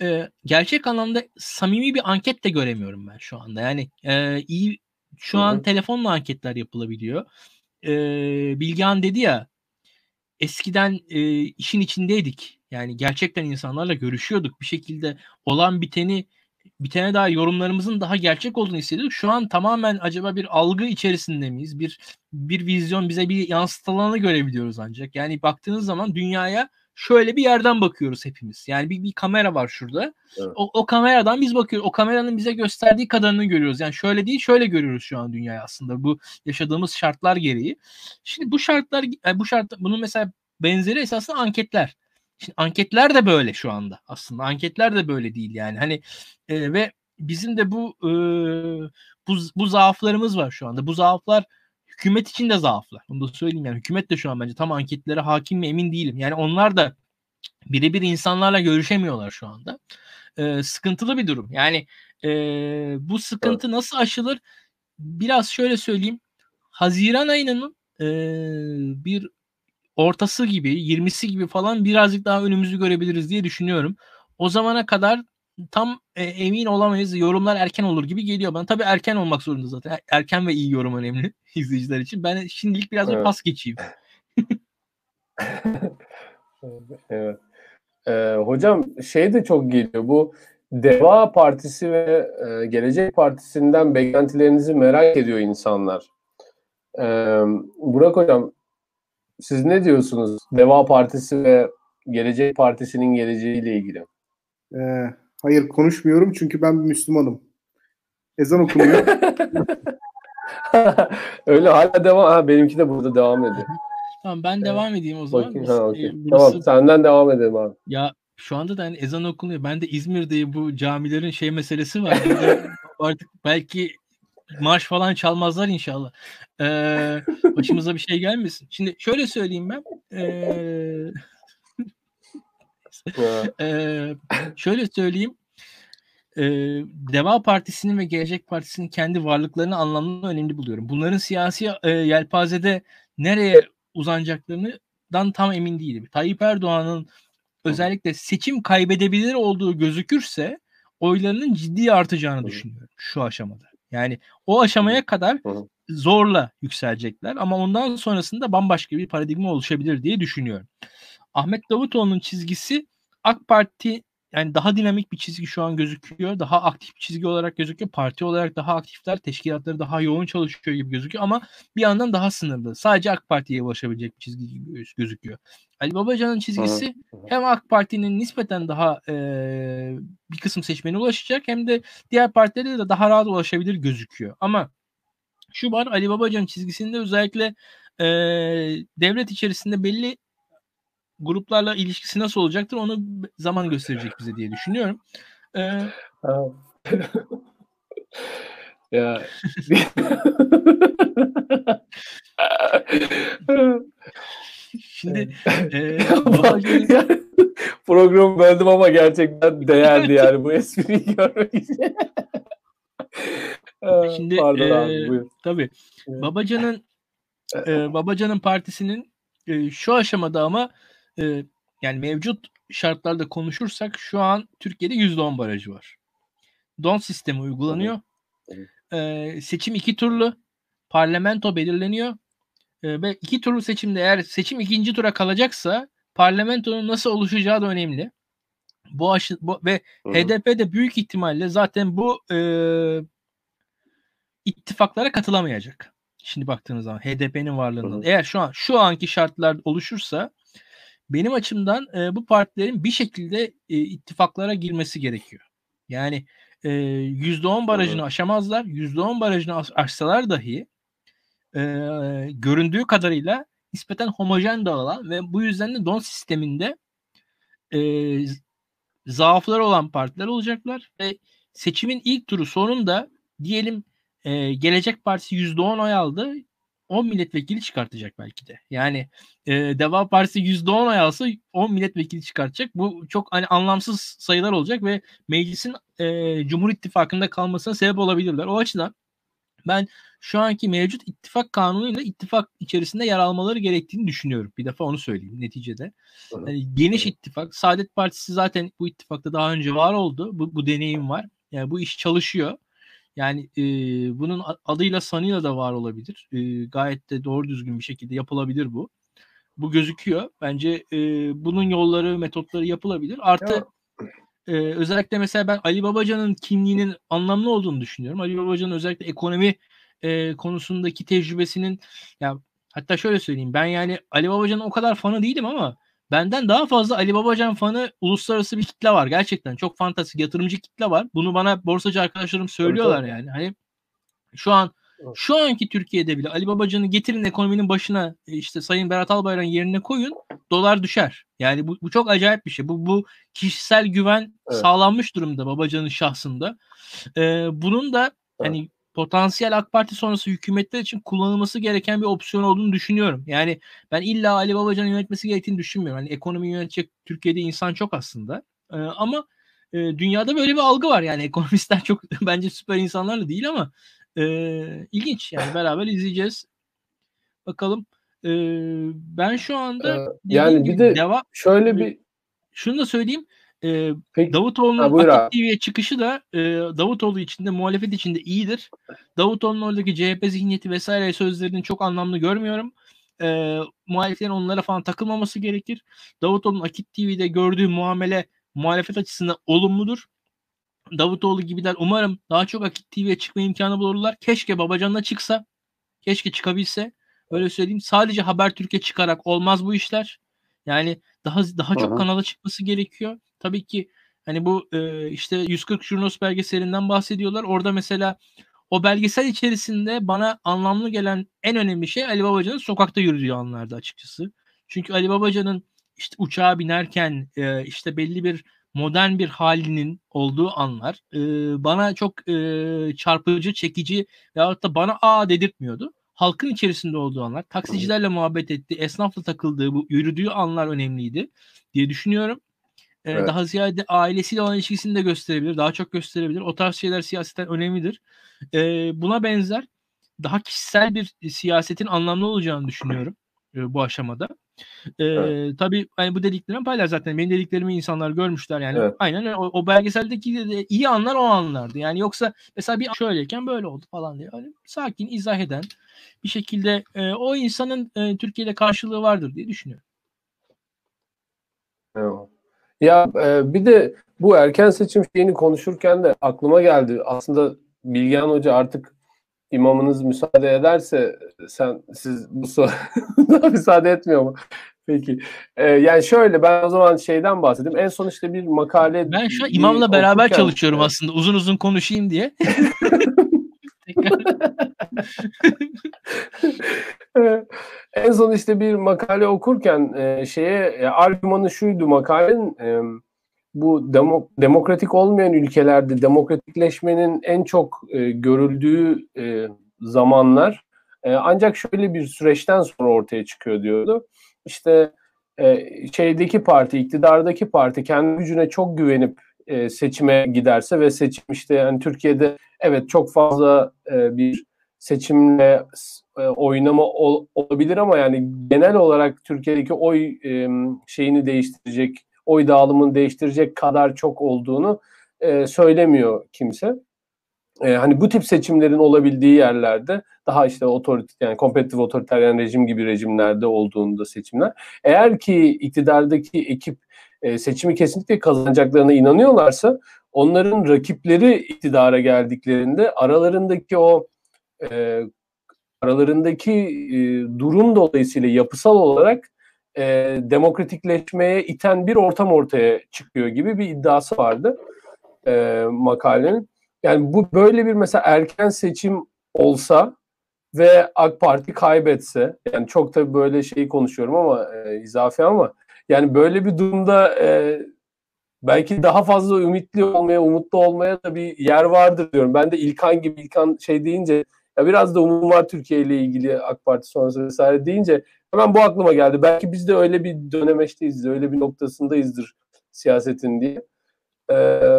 e, gerçek anlamda samimi bir anket de göremiyorum ben şu anda. Yani e, iyi şu an Hı-hı. telefonla anketler yapılabiliyor. E, Bilgehan dedi ya, eskiden e, işin içindeydik. Yani gerçekten insanlarla görüşüyorduk. Bir şekilde olan biteni, bitene dair yorumlarımızın daha gerçek olduğunu hissediyorduk. Şu an tamamen acaba bir algı içerisinde miyiz? Bir bir vizyon, bize bir yansıtılanı görebiliyoruz ancak. Yani baktığınız zaman dünyaya şöyle bir yerden bakıyoruz hepimiz. Yani bir, bir kamera var şurada. Evet. O, o kameradan biz bakıyoruz. O kameranın bize gösterdiği kadarını görüyoruz. Yani şöyle değil, şöyle görüyoruz şu an dünyayı aslında. Bu yaşadığımız şartlar gereği. Şimdi bu şartlar, bu şart, bunun mesela benzeri esasında anketler. Şimdi anketler de böyle şu anda aslında. Anketler de böyle değil yani. Hani e, ve bizim de bu e, bu bu zaaflarımız var şu anda. Bu zaaflar hükümet için de zaaflar. Bunu da söyleyeyim yani. Hükümet de şu an bence tam anketlere hakim mi emin değilim. Yani onlar da birebir insanlarla görüşemiyorlar şu anda. E, sıkıntılı bir durum. Yani e, bu sıkıntı nasıl aşılır? Biraz şöyle söyleyeyim. Haziran ayının e, bir ortası gibi, yirmisi gibi falan birazcık daha önümüzü görebiliriz diye düşünüyorum. O zamana kadar tam e, emin olamayız. Yorumlar erken olur gibi geliyor bana. Tabii erken olmak zorunda zaten. Erken ve iyi yorum önemli izleyiciler için. Ben şimdilik biraz evet. bir pas geçeyim. evet. Ee, hocam şey de çok geliyor. Bu DEVA Partisi ve e, Gelecek Partisi'nden beklentilerinizi merak ediyor insanlar. Ee, Burak Hocam, siz ne diyorsunuz DEVA Partisi ve Gelecek Partisi'nin geleceğiyle ilgili? Ee, hayır, konuşmuyorum çünkü ben bir Müslümanım. Ezan okunuyor. Öyle hala devam. Ha, benimki de burada devam ediyor. Tamam, ben evet. devam edeyim o zaman. Bakayım, ha, okay. Burası... Tamam, senden devam edelim abi. Ya şu anda da hani ezan okunuyor. Ben de İzmir'de bu camilerin şey meselesi var. Artık belki marş falan çalmazlar inşallah. Ee, başımıza bir şey gelmesin. Şimdi şöyle söyleyeyim ben. Ee, ee, şöyle söyleyeyim. Ee, DEVA Partisi'nin ve Gelecek Partisi'nin kendi varlıklarını anlamlı önemli buluyorum. Bunların siyasi e, yelpazede nereye uzanacaklarından tam emin değilim. Tayyip Erdoğan'ın özellikle seçim kaybedebilir olduğu gözükürse oylarının ciddi artacağını düşünüyorum şu aşamada. Yani o aşamaya kadar zorla yükselecekler ama ondan sonrasında bambaşka bir paradigma oluşabilir diye düşünüyorum. Ahmet Davutoğlu'nun çizgisi AK Parti, yani daha dinamik bir çizgi şu an gözüküyor. Daha aktif bir çizgi olarak gözüküyor. Parti olarak daha aktifler, teşkilatları daha yoğun çalışıyor gibi gözüküyor ama bir yandan daha sınırlı. Sadece AK Parti'ye ulaşabilecek bir çizgi gibi gözüküyor. Ali Babacan'ın çizgisi hem AK Parti'nin nispeten daha e, bir kısım seçmene ulaşacak hem de diğer partilere de daha rahat ulaşabilir gözüküyor. Ama şu var, Ali Babacan'ın çizgisinde özellikle e, devlet içerisinde belli gruplarla ilişkisi nasıl olacaktır onu zaman gösterecek bize diye düşünüyorum. Ee... ya. Şimdi e, programı böldüm ama gerçekten değerli yani bu espriyi görmek için. Şimdi pardon e, abi, buyur. Tabii. Babacan'ın e, Babacan'ın partisinin e, şu aşamada ama yani mevcut şartlarda konuşursak şu an Türkiye'de yüzde on barajı var. Don sistemi uygulanıyor. Evet. Ee, seçim iki turlu. Parlamento belirleniyor. Ee, ve iki turlu seçimde eğer seçim ikinci tura kalacaksa parlamentonun nasıl oluşacağı da önemli. Bu, aşı, bu ve evet. H D P de büyük ihtimalle zaten bu e, ittifaklara katılamayacak. Şimdi baktığınız zaman H D P'nin varlığından. Evet. Eğer şu an şu anki şartlar oluşursa benim açımdan e, bu partilerin bir şekilde e, ittifaklara girmesi gerekiyor. Yani e, yüzde on barajını aşamazlar. yüzde on barajını aşsalar dahi e, göründüğü kadarıyla nispeten homojen dağılan ve bu yüzden de don sisteminde e, zaafları olan partiler olacaklar. Ve seçimin ilk turu sonunda diyelim e, Gelecek Partisi yüzde on oy aldı. on milletvekili çıkartacak belki de. Yani e, DEVA Partisi yüzde on oy alsa on milletvekili çıkartacak. Bu çok hani anlamsız sayılar olacak ve meclisin e, Cumhur İttifakı'nda kalmasına sebep olabilirler. O açıdan ben şu anki mevcut ittifak kanunuyla ittifak içerisinde yer almaları gerektiğini düşünüyorum. Bir defa onu söyleyeyim neticede. Yani geniş ittifak. Saadet Partisi zaten bu ittifakta daha önce var oldu. Bu, bu deneyim var. Yani bu iş çalışıyor. Yani e, bunun adıyla sanıyla da var olabilir. E, gayet de doğru düzgün bir şekilde yapılabilir bu. Bu gözüküyor. Bence e, bunun yolları, metotları yapılabilir. Artı e, özellikle mesela ben Ali Babacan'ın kimliğinin anlamlı olduğunu düşünüyorum. Ali Babacan'ın özellikle ekonomi e, konusundaki tecrübesinin, ya hatta şöyle söyleyeyim, ben yani Ali Babacan'ın o kadar fanı değilim ama benden daha fazla Ali Babacan fanı uluslararası bir kitle var. Gerçekten çok fantastik yatırımcı kitle var. Bunu bana borsacı arkadaşlarım söylüyorlar yani. Hani şu an şu anki Türkiye'de bile Ali Babacan'ı getirin ekonominin başına, işte Sayın Berat Albayrak'ın yerine koyun, dolar düşer. Yani bu, bu çok acayip bir şey. Bu, bu kişisel güven evet. sağlanmış durumda Babacan'ın şahsında. Ee, bunun da evet. hani potansiyel AK Parti sonrası hükümetler için kullanılması gereken bir opsiyon olduğunu düşünüyorum. Yani ben illa Ali Babacan'ın yönetmesi gerektiğini düşünmüyorum. Yani ekonomiyi yönetecek Türkiye'de insan çok aslında. Ee, ama e, dünyada böyle bir algı var. Yani ekonomistler çok bence süper insanlarla değil ama e, ilginç. Yani beraber izleyeceğiz. Bakalım. E, ben şu anda ee, yani bir de deva- şöyle bir şunu da söyleyeyim. E, Davutoğlu'nun A K T V'ye çıkışı da e, Davutoğlu içinde, muhalefet içinde iyidir. Davutoğlu'nun oradaki C H P zihniyeti vesaire sözlerini çok anlamlı görmüyorum. E, muhalefetin onlara falan takılmaması gerekir. Davutoğlu'nun A K T V'de gördüğü muamele muhalefet açısından olumludur. Davutoğlu gibiler umarım daha çok A K T V'ye çıkma imkanı bulurlar. Keşke Babacan'la çıksa. Keşke çıkabilse. Öyle söyleyeyim. Sadece Habertürk'e çıkarak olmaz bu işler. Yani daha daha Aha. çok kanala çıkması gerekiyor. Tabii ki hani bu e, işte yüz kırk Jurnos belgeselinden bahsediyorlar. Orada mesela o belgesel içerisinde bana anlamlı gelen en önemli şey Ali Babacan'ın sokakta yürüdüğü anlarda açıkçası. Çünkü Ali Babacan'ın işte uçağa binerken e, işte belli bir modern bir halinin olduğu anlar e, bana çok e, çarpıcı, çekici veyahut da bana aa dedirtmiyordu. Halkın içerisinde olduğu anlar, taksicilerle muhabbet ettiği, esnafla takıldığı, bu yürüdüğü anlar önemliydi diye düşünüyorum. Ee, evet. Daha ziyade ailesiyle olan ilişkisini de gösterebilir, daha çok gösterebilir. O tarz şeyler siyasetten önemlidir. Ee, buna benzer daha kişisel bir siyasetin anlamlı olacağını düşünüyorum e, bu aşamada. Ee, evet. Tabii yani bu dediklerimi paylar zaten. Benim dediklerimi insanlar görmüşler yani. Evet. Aynen o, o belgeseldeki de, de iyi anlar o anlardı. Yani yoksa mesela bir şöyleyken böyle oldu falan diye. Yani sakin izah eden bir şekilde e, o insanın e, Türkiye'de karşılığı vardır diye düşünüyorum. Evet. Ya e, bir de bu erken seçim şeyini konuşurken de aklıma geldi. Aslında Bilgehan Hoca artık imamınız müsaade ederse sen siz bu soruda müsaade etmiyor mu? Peki. E, yani şöyle ben o zaman şeyden bahsedeyim. En son işte bir makale. Ben şu an imamla beraber çalışıyorum yani. Aslında uzun uzun konuşayım diye. En son işte bir makale okurken e, şeye e, argümanı şuydu makalenin e, bu demo, demokratik olmayan ülkelerde demokratikleşmenin en çok e, görüldüğü e, zamanlar e, ancak şöyle bir süreçten sonra ortaya çıkıyor diyordu. İşte e, şeydeki parti, iktidardaki parti kendi gücüne çok güvenip e, seçime giderse ve seçim işte yani Türkiye'de evet çok fazla e, bir seçimle e, oynama ol, olabilir ama yani genel olarak Türkiye'deki oy e, şeyini değiştirecek, oy dağılımını değiştirecek kadar çok olduğunu e, söylemiyor kimse. E, hani bu tip seçimlerin olabildiği yerlerde daha işte otoriter yani kompetitif otoriteryen rejim gibi rejimlerde olduğunda seçimler. Eğer ki iktidardaki ekip e, seçimi kesinlikle kazanacaklarına inanıyorlarsa onların rakipleri iktidara geldiklerinde aralarındaki o e, aralarındaki e, durum dolayısıyla yapısal olarak e, demokratikleşmeye iten bir ortam ortaya çıkıyor gibi bir iddiası vardı e, makalenin. Yani bu böyle bir mesela erken seçim olsa ve AK Parti kaybetse, yani çok tabii böyle şeyi konuşuyorum ama e, izafi ama yani böyle bir durumda e, belki daha fazla ümitli olmaya, umutlu olmaya da bir yer vardır diyorum. Ben de İlkan gibi İlkan şey deyince ya biraz da umum var Türkiye ile ilgili AK Parti sonrası vesaire deyince hemen bu aklıma geldi. Belki biz de öyle bir dönemeçteyiz, öyle bir noktasındayızdır siyasetin diye. Ee,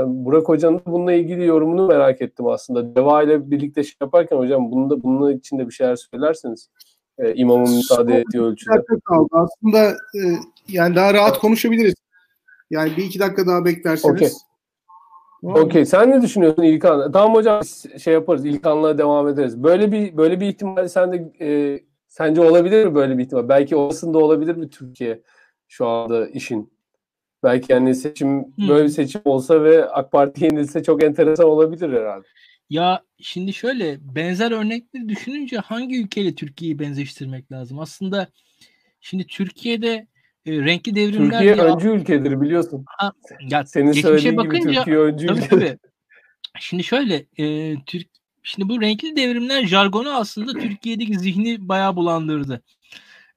Burak Hoca'nın bununla ilgili yorumunu merak ettim aslında. DEVA ile birlikte şey yaparken hocam bunu da, bunun için de bir şeyler söylerseniz. Ee, imamın müsaade ettiği ölçüde. Aslında e, yani daha rahat konuşabiliriz. Yani bir iki dakika daha beklerseniz. Okey. Okey. Sen ne düşünüyorsun İlkan? Tamam hocam şey yaparız. İlkan'la devam ederiz. Böyle bir böyle bir ihtimal sende e, sence olabilir mi böyle bir ihtimal? Belki olasında olabilir mi Türkiye şu anda işin? Belki yani seçim böyle bir seçim olsa ve AK Parti yenilse çok enteresan olabilir herhalde. Ya şimdi şöyle benzer örnekleri düşününce hangi ülkeyle Türkiye'yi benzeştirmek lazım? Aslında şimdi Türkiye'de E, renkli devrimler Türkiye ya, öncü ülkedir biliyorsun. Ha, ya, senin söylediğin bakınca, gibi Türkiye öncü tabii, ülkedir. Tabii. Şimdi şöyle e, Türk, şimdi bu renkli devrimler jargonu aslında Türkiye'deki zihni bayağı bulandırdı.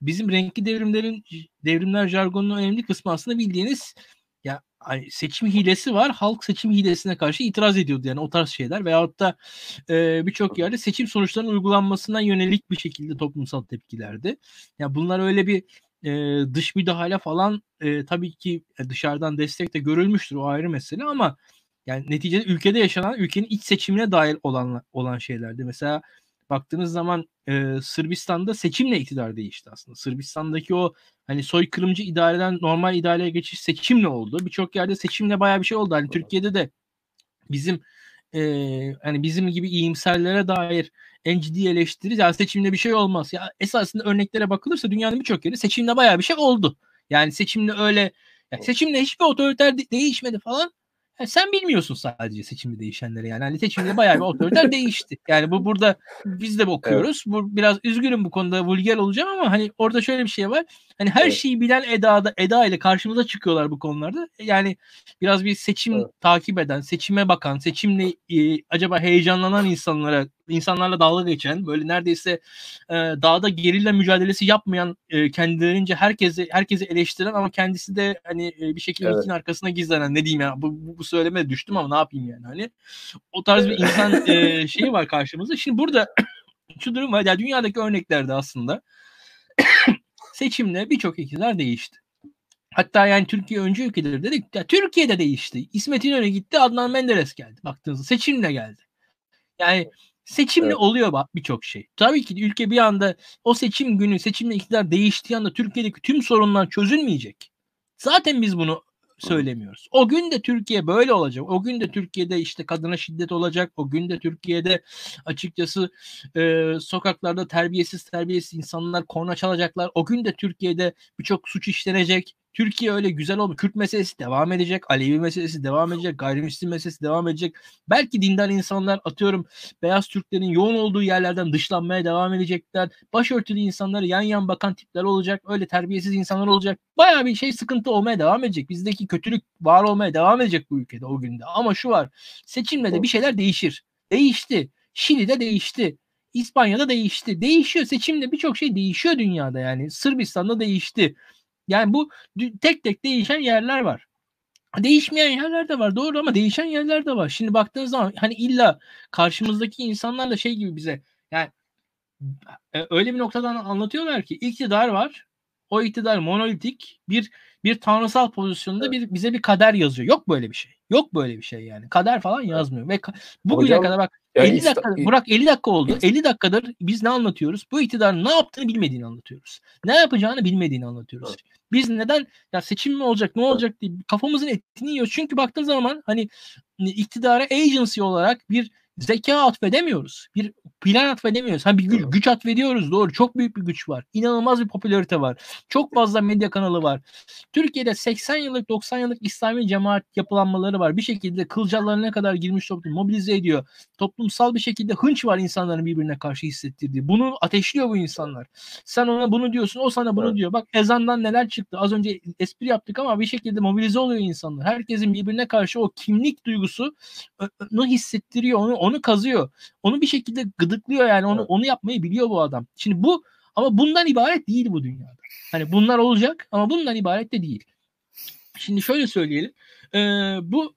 Bizim renkli devrimlerin devrimler jargonunun önemli kısmı aslında bildiğiniz ya seçim hilesi var. Halk seçim hilesine karşı itiraz ediyordu yani o tarz şeyler veyahut da e, birçok yerde seçim sonuçlarının uygulanmasından yönelik bir şekilde toplumsal tepkilerdi. Ya yani bunlar öyle bir Ee, dış müdahale falan e, tabii ki dışarıdan destek de görülmüştür o ayrı mesele ama yani neticede ülkede yaşanan ülkenin iç seçimine dair olan olan şeylerdi. Mesela baktığınız zaman e, Sırbistan'da seçimle iktidar değişti aslında. Sırbistan'daki o hani soykırımcı idareden normal idareye geçiş seçimle oldu. Birçok yerde seçimle bayağı bir şey oldu. Hani Türkiye'de de bizim e, hani bizim gibi iyimserlere dair en ciddi eleştiri ya seçimle bir şey olmaz. Ya esasında örneklere bakılırsa dünyanın birçok yeri seçimle bayağı bir şey oldu. Yani seçimle öyle yani seçimle hiçbir otoriter de- değişmedi falan. Yani sen bilmiyorsun sadece seçimle değişenleri yani. Hani seçimle bayağı bir otoriter değişti. Yani bu burada biz de bakıyoruz. Evet. Bu biraz üzgünüm bu konuda vulgar olacağım ama hani orada şöyle bir şey var. Hani her evet. şeyi bilen edada eda ile karşımıza çıkıyorlar bu konularda. Yani biraz bir seçim evet. takip eden, seçime bakan, seçimle e, acaba heyecanlanan insanlara insanlarla dalga geçen, böyle neredeyse e, dağda gerilla mücadelesi yapmayan, e, kendilerince herkesi herkesi eleştiren ama kendisi de hani e, bir şekilde evet. arkasına gizlenen, ne diyeyim ya yani, bu, bu söyleme düştüm ama ne yapayım yani, hani o tarz bir insan e, şeyi var karşımızda. Şimdi burada şu durum var yani, dünyadaki örneklerde aslında seçimle birçok iktidar değişti. Hatta yani Türkiye öncü ülkedir dedik. Ya Türkiye'de değişti. İsmet İnönü gitti, Adnan Menderes geldi. Baktığınızda seçimle geldi. Yani seçimle evet. oluyor bak birçok şey. Tabii ki ülke bir anda o seçim günü, seçimle iktidar değiştiği anda Türkiye'deki tüm sorunlar çözülmeyecek. Zaten biz bunu söylemiyoruz. O gün de Türkiye böyle olacak. O gün de Türkiye'de işte kadına şiddet olacak. O gün de Türkiye'de açıkçası e, sokaklarda terbiyesiz terbiyesiz insanlar korna çalacaklar. O gün de Türkiye'de birçok suç işlenecek. Türkiye öyle güzel olmuyor. Kürt meselesi devam edecek. Alevi meselesi devam edecek. Gayrimüslim meselesi devam edecek. Belki dindar insanlar, atıyorum, beyaz Türklerin yoğun olduğu yerlerden dışlanmaya devam edecekler. Başörtülü insanları yan yan bakan tipler olacak. Öyle terbiyesiz insanlar olacak. Bayağı bir şey, sıkıntı olmaya devam edecek. Bizdeki kötülük var olmaya devam edecek bu ülkede o günde. Ama şu var. Seçimle de bir şeyler değişir. Değişti. Şili'de değişti. İspanya'da değişti. Değişiyor. Seçimle birçok şey değişiyor dünyada yani. Sırbistan'da değişti. Yani bu tek tek değişen yerler var. Değişmeyen yerler de var, doğru, ama değişen yerler de var. Şimdi baktığınız zaman hani illa karşımızdaki insanlar da şey gibi bize, yani öyle bir noktadan anlatıyorlar ki iktidar var. O iktidar monolitik bir bir tanrısal pozisyonda evet. bir bize bir kader yazıyor. Yok böyle bir şey. Yok böyle bir şey yani. Kader falan yazmıyor. Ve ka- bugüne Hocam, kadar bak yani elli dakika, is- Burak elli dakika oldu. Is- elli dakikadır biz ne anlatıyoruz? Bu iktidarın ne yaptığını bilmediğini anlatıyoruz. Ne yapacağını bilmediğini anlatıyoruz. Evet. Biz neden ya seçim mi olacak, ne olacak diye kafamızın etini yiyoruz. Çünkü baktığın zaman hani iktidara agency olarak bir zeka atfedemiyoruz. Bir plan atfedemiyoruz. Hani bir güç, güç atfediyoruz. Doğru. Çok büyük bir güç var. İnanılmaz bir popülarite var. Çok fazla medya kanalı var. Türkiye'de seksen yıllık, doksan yıllık İslami cemaat yapılanmaları var. Bir şekilde kılcallarına kadar girmiş toplum mobilize ediyor. Toplumsal bir şekilde hınç var insanların birbirine karşı hissettirdiği. Bunu ateşliyor bu insanlar. Sen ona bunu diyorsun, o sana bunu evet. diyor. Bak ezandan neler çıktı. Az önce espri yaptık ama bir şekilde mobilize oluyor insanlar. Herkesin birbirine karşı o kimlik duygusunu hissettiriyor. Onu Onu kazıyor. Onu bir şekilde gıdıklıyor yani. Onu onu yapmayı biliyor bu adam. Şimdi bu, ama bundan ibaret değil bu dünyada. Hani bunlar olacak ama bundan ibaret de değil. Şimdi şöyle söyleyelim. Ee, bu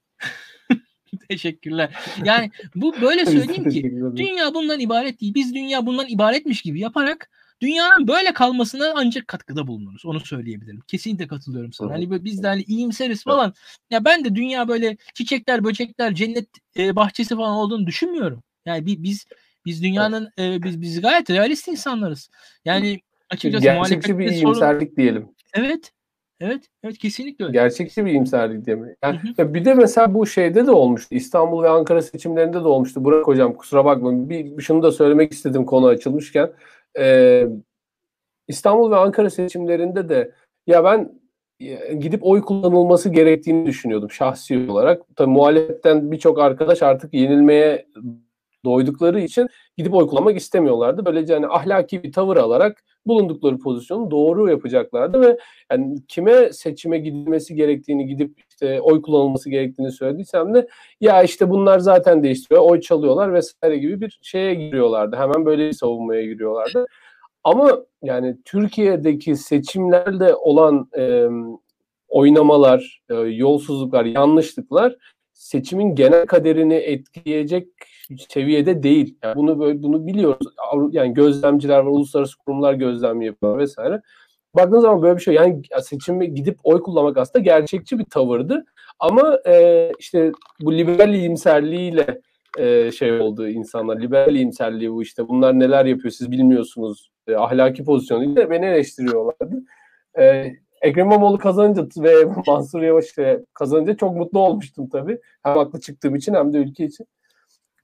teşekkürler. Yani bu böyle söyleyeyim ki dünya bundan ibaret değil. Biz dünya bundan ibaretmiş gibi yaparak dünyanın böyle kalmasına ancak katkıda bulunuruz. Onu söyleyebilirim. Kesinlikle katılıyorum sana. Evet. Hani biz de hani iyimseriz falan. Evet. Ya ben de dünya böyle çiçekler, böcekler, cennet e, bahçesi falan olduğunu düşünmüyorum. Yani bi, biz biz dünyanın evet. e, biz biz gayet realist insanlarız. Yani açıkçası gerçekçi bir iyimserlik sorun... diyelim. Evet. Evet, evet kesinlikle öyle. Gerçekçi bir iyimserlik diyelim. Yani ya bir de mesela bu şeyde de olmuştu. İstanbul ve Ankara seçimlerinde de olmuştu. Burak hocam kusura bakmayın. Bir şunu da söylemek istedim konu açılmışken. Ee, İstanbul ve Ankara seçimlerinde de ya ben gidip oy kullanılması gerektiğini düşünüyordum şahsi olarak. Tabii muhalefetten birçok arkadaş artık yenilmeye doydukları için gidip oy kullanmak istemiyorlardı. Böylece yani ahlaki bir tavır alarak bulundukları pozisyonu doğru yapacaklardı ve yani kime seçime gidilmesi gerektiğini, gidip işte oy kullanılması gerektiğini söylediysem de ya işte bunlar zaten değiştiriyor, oy çalıyorlar vesaire gibi bir şeye giriyorlardı. Hemen böyle bir savunmaya giriyorlardı. Ama yani Türkiye'deki seçimlerde olan e, oynamalar, e, yolsuzluklar, yanlışlıklar seçimin genel kaderini etkileyecek seviyede değil. Yani bunu böyle bunu biliyoruz. Yani gözlemciler var, uluslararası kurumlar gözlem yapıyor vesaire. Baktığınız zaman böyle bir şey yani seçime gidip oy kullanmak aslında gerçekçi bir tavırdı. Ama e, işte bu liberal iyimserliğiyle e, şey oldu insanlar. Liberal iyimserliği bu işte. Bunlar neler yapıyor siz bilmiyorsunuz. E, ahlaki pozisyonuyla beni eleştiriyorlardı. E, Ekrem İmamoğlu kazanınca ve Mansur Yavaş kazanınca çok mutlu olmuştum tabii. Hem haklı çıktığım için hem de ülke için.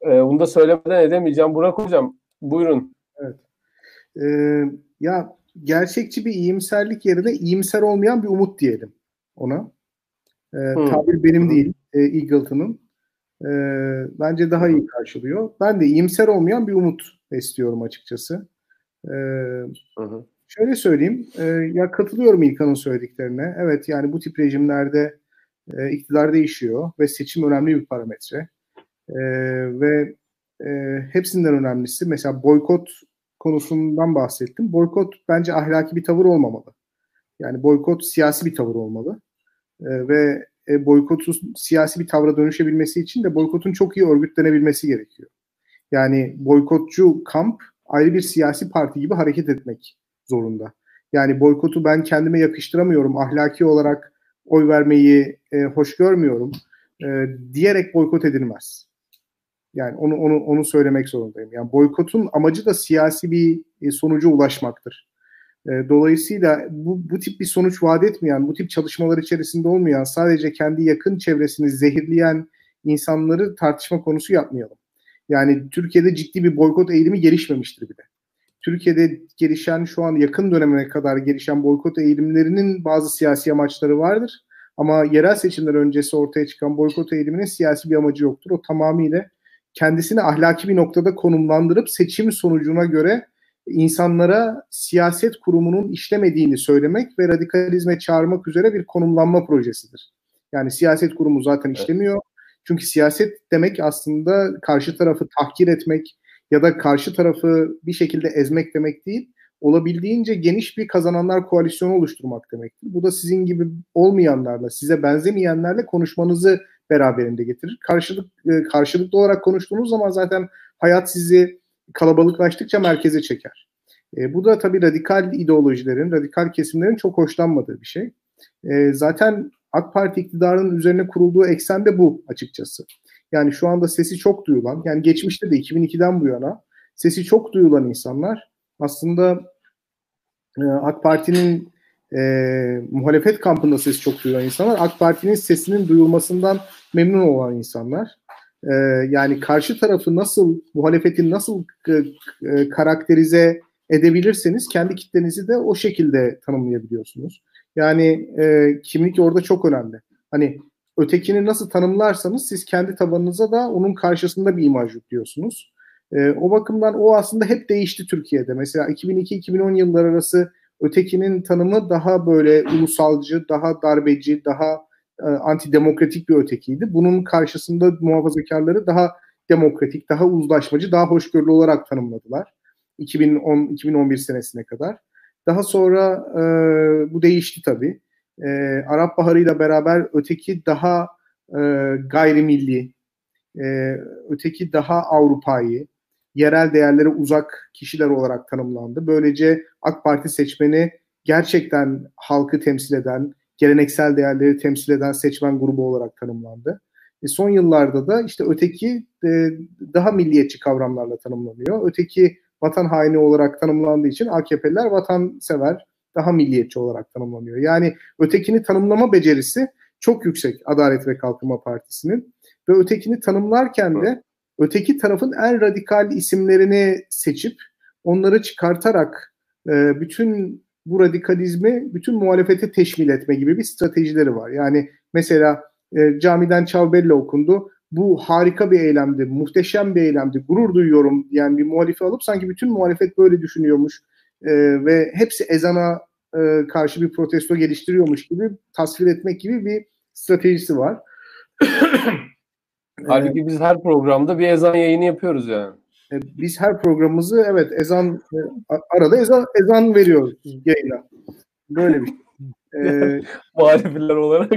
Ee, bunu da söylemeden edemeyeceğim. Burak Hocam buyurun. Evet. Ee, ya gerçekçi bir iyimserlik yerine iyimser olmayan bir umut diyelim ona. Ee, hmm. Tabir benim hmm. değil. E, Eagleton'un. E, bence daha iyi karşılıyor. Ben de iyimser olmayan bir umut istiyorum açıkçası. E, hmm. Şöyle söyleyeyim. E, ya katılıyorum İlkan'ın söylediklerine. Evet yani bu tip rejimlerde e, iktidar değişiyor ve seçim önemli bir parametre. Ee, ve E, hepsinden önemlisi mesela boykot konusundan bahsettim. Boykot bence ahlaki bir tavır olmamalı. Yani boykot siyasi bir tavır olmalı. E, ve e, boykotun siyasi bir tavra dönüşebilmesi için de boykotun çok iyi örgütlenebilmesi gerekiyor. Yani boykotçu kamp ayrı bir siyasi parti gibi hareket etmek zorunda. Yani boykotu ben kendime yakıştıramıyorum, ahlaki olarak oy vermeyi e, hoş görmüyorum e, diyerek boykot edilmez. Yani onu onu onu söylemek zorundayım. Yani boykotun amacı da siyasi bir e, sonuca ulaşmaktır. E, dolayısıyla bu bu tip bir sonuç vaat etmeyen, bu tip çalışmalar içerisinde olmayan, sadece kendi yakın çevresini zehirleyen insanları tartışma konusu yapmayalım. Yani Türkiye'de ciddi bir boykot eğilimi gelişmemiştir bile. Türkiye'de gelişen, şu an yakın döneme kadar gelişen boykot eğilimlerinin bazı siyasi amaçları vardır. Ama yerel seçimler öncesi ortaya çıkan boykot eğiliminin siyasi bir amacı yoktur. O tamamıyla kendisini ahlaki bir noktada konumlandırıp seçim sonucuna göre insanlara siyaset kurumunun işlemediğini söylemek ve radikalizme çağırmak üzere bir konumlanma projesidir. Yani siyaset kurumu zaten işlemiyor. Evet. Çünkü siyaset demek aslında karşı tarafı tahkir etmek ya da karşı tarafı bir şekilde ezmek demek değil, olabildiğince geniş bir kazananlar koalisyonu oluşturmak demektir. Bu da sizin gibi olmayanlarla, size benzemeyenlerle konuşmanızı beraberinde getirir. Karşılık, karşılıklı olarak konuştuğunuz zaman zaten hayat sizi kalabalıklaştıkça merkeze çeker. E, bu da tabii radikal ideolojilerin, radikal kesimlerin çok hoşlanmadığı bir şey. E, zaten AK Parti iktidarının üzerine kurulduğu eksen de bu açıkçası. Yani şu anda sesi çok duyulan, yani geçmişte de iki bin ikiden bu yana sesi çok duyulan insanlar aslında e, AK Parti'nin e, muhalefet kampında sesi çok duyulan insanlar, AK Parti'nin sesinin duyulmasından memnun olan insanlar. E, yani karşı tarafı nasıl, muhalefeti nasıl e, e, karakterize edebilirseniz kendi kitlenizi de o şekilde tanımlayabiliyorsunuz. Yani e, kimlik orada çok önemli. Hani ötekini nasıl tanımlarsanız siz kendi tabanınıza da onun karşısında bir imaj yüklüyorsunuz. E, o bakımdan o aslında hep değişti Türkiye'de. Mesela iki bin iki iki bin on yılları arası ötekinin tanımı daha böyle ulusalcı, daha darbeci, daha e, antidemokratik bir ötekiydi. Bunun karşısında muhafazakarları daha demokratik, daha uzlaşmacı, daha hoşgörülü olarak tanımladılar. iki bin on iki bin on bir senesine kadar. Daha sonra e, bu değişti tabii. E, Arap Baharı ile beraber öteki daha e, gayrimilli, e, öteki daha Avrupa'yı, yerel değerlere uzak kişiler olarak tanımlandı. Böylece AK Parti seçmeni gerçekten halkı temsil eden, geleneksel değerleri temsil eden seçmen grubu olarak tanımlandı. E, son yıllarda da işte öteki e, daha milliyetçi kavramlarla tanımlanıyor. Öteki vatan haini olarak tanımlandığı için A K P'liler vatansever, daha milliyetçi olarak tanımlanıyor. Yani ötekini tanımlama becerisi çok yüksek Adalet ve Kalkınma Partisi'nin ve ötekini tanımlarken de öteki tarafın en radikal isimlerini seçip onları çıkartarak bütün bu radikalizmi bütün muhalefete teşmil etme gibi bir stratejileri var. Yani mesela camiden Çavbelle okundu. Bu harika bir eylemdi, muhteşem bir eylemdi, gurur duyuyorum yani bir muhalifi alıp sanki bütün muhalefet böyle düşünüyormuş e, ve hepsi ezana e, karşı bir protesto geliştiriyormuş gibi tasvir etmek gibi bir stratejisi var. Halbuki biz her programda bir ezan yayını yapıyoruz yani. E, biz her programımızı evet ezan e, arada ezan, ezan veriyoruz yayına. Böyle bir şey. E, muhalifler olarak.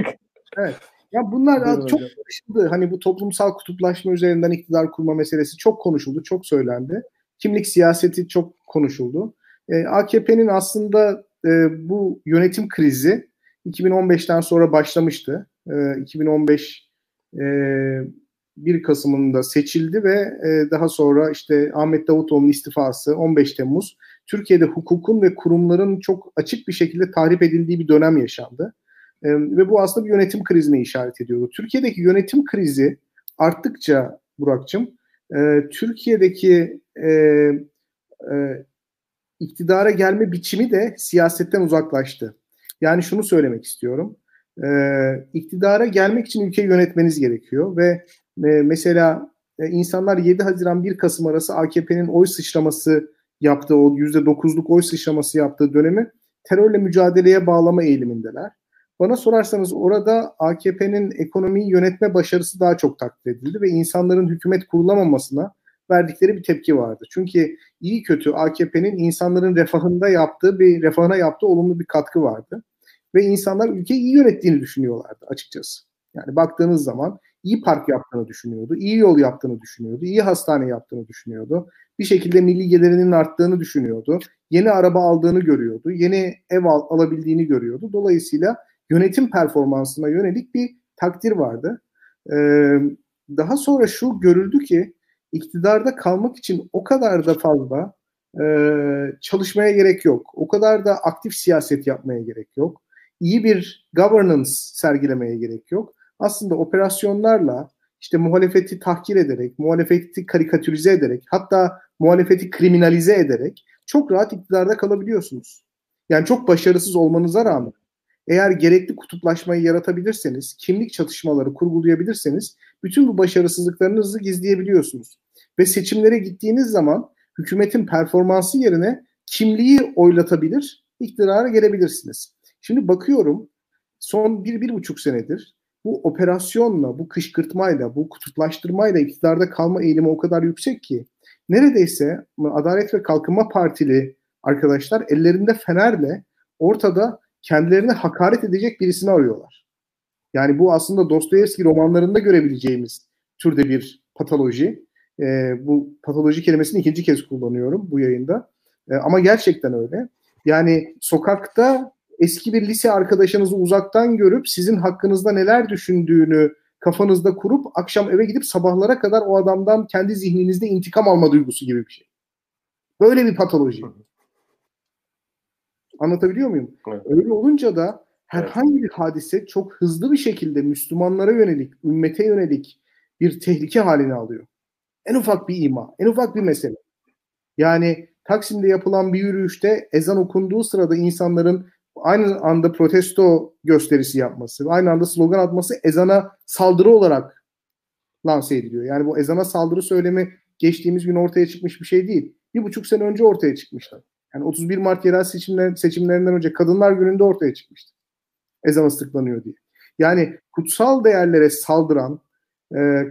Evet. Ya bunlar Buyurun çok hocam. konuşuldu. Hani bu toplumsal kutuplaşma üzerinden iktidar kurma meselesi çok konuşuldu, çok söylendi. Kimlik siyaseti çok konuşuldu. E, A K P'nin aslında e, bu yönetim krizi iki bin on beşten sonra başlamıştı. E, iki bin on beş e, bir Kasım'ında seçildi ve e, daha sonra işte Ahmet Davutoğlu'nun istifası, on beş Temmuz. Türkiye'de hukukun ve kurumların çok açık bir şekilde tahrip edildiği bir dönem yaşandı. Ve bu aslında bir yönetim krizine işaret ediyordu. Türkiye'deki yönetim krizi arttıkça Burak'cığım, e, Türkiye'deki e, e, iktidara gelme biçimi de siyasetten uzaklaştı. Yani şunu söylemek istiyorum. E, iktidara gelmek için ülkeyi yönetmeniz gerekiyor ve e, mesela e, insanlar yedi Haziran bir Kasım arası A K P'nin oy sıçraması yaptığı, o yüzde dokuzluk oy sıçraması yaptığı dönemi terörle mücadeleye bağlama eğilimindeler. Bana sorarsanız orada A K P'nin ekonomiyi yönetme başarısı daha çok takdir edildi ve insanların hükümet kurulamamasına, verdikleri bir tepki vardı. Çünkü iyi kötü A K P'nin insanların refahında yaptığı bir refahına yaptığı olumlu bir katkı vardı. Ve insanlar ülkeyi iyi yönettiğini düşünüyorlardı açıkçası. Yani baktığınız zaman iyi park yaptığını düşünüyordu, iyi yol yaptığını düşünüyordu, iyi hastane yaptığını düşünüyordu. Bir şekilde milli gelirinin arttığını düşünüyordu. Yeni araba aldığını görüyordu, yeni ev al- alabildiğini görüyordu. Dolayısıyla yönetim performansına yönelik bir takdir vardı. Ee, daha sonra şu görüldü ki iktidarda kalmak için o kadar da fazla e, çalışmaya gerek yok. O kadar da aktif siyaset yapmaya gerek yok. İyi bir governance sergilemeye gerek yok. Aslında operasyonlarla işte muhalefeti tahkir ederek, muhalefeti karikatürize ederek, hatta muhalefeti kriminalize ederek çok rahat iktidarda kalabiliyorsunuz. Yani çok başarısız olmanıza rağmen eğer gerekli kutuplaşmayı yaratabilirseniz, kimlik çatışmaları kurgulayabilirseniz bütün bu başarısızlıklarınızı gizleyebiliyorsunuz. Ve seçimlere gittiğiniz zaman hükümetin performansı yerine kimliği oylatabilir, iktidara gelebilirsiniz. Şimdi bakıyorum son bir, bir buçuk senedir bu operasyonla, bu kışkırtmayla, bu kutuplaştırmayla iktidarda kalma eğilimi o kadar yüksek ki neredeyse Adalet ve Kalkınma Partili arkadaşlar ellerinde fenerle ortada kendilerine hakaret edecek birisini arıyorlar. Yani bu aslında Dostoyevski romanlarında görebileceğimiz türde bir patoloji. E, bu patoloji kelimesini ikinci kez kullanıyorum bu yayında. E, ama gerçekten öyle. Yani sokakta eski bir lise arkadaşınızı uzaktan görüp sizin hakkınızda neler düşündüğünü kafanızda kurup akşam eve gidip sabahlara kadar o adamdan kendi zihninizde intikam alma duygusu gibi bir şey. Böyle bir patoloji. Anlatabiliyor muyum? Evet. Öyle olunca da herhangi evet. bir hadise çok hızlı bir şekilde Müslümanlara yönelik, ümmete yönelik bir tehlike halini alıyor. En ufak bir ima, en ufak bir mesele. Yani Taksim'de yapılan bir yürüyüşte ezan okunduğu sırada insanların aynı anda protesto gösterisi yapması, aynı anda slogan atması ezana saldırı olarak lanse ediliyor. Yani bu ezana saldırı söylemi geçtiğimiz gün ortaya çıkmış bir şey değil. Bir buçuk sene önce ortaya çıkmıştı. Yani otuz bir Mart yerel seçimler, seçimlerinden önce Kadınlar Günü'nde ortaya çıkmıştı. Ezan ıslıklanıyor diye. Yani kutsal değerlere saldıran, e, e,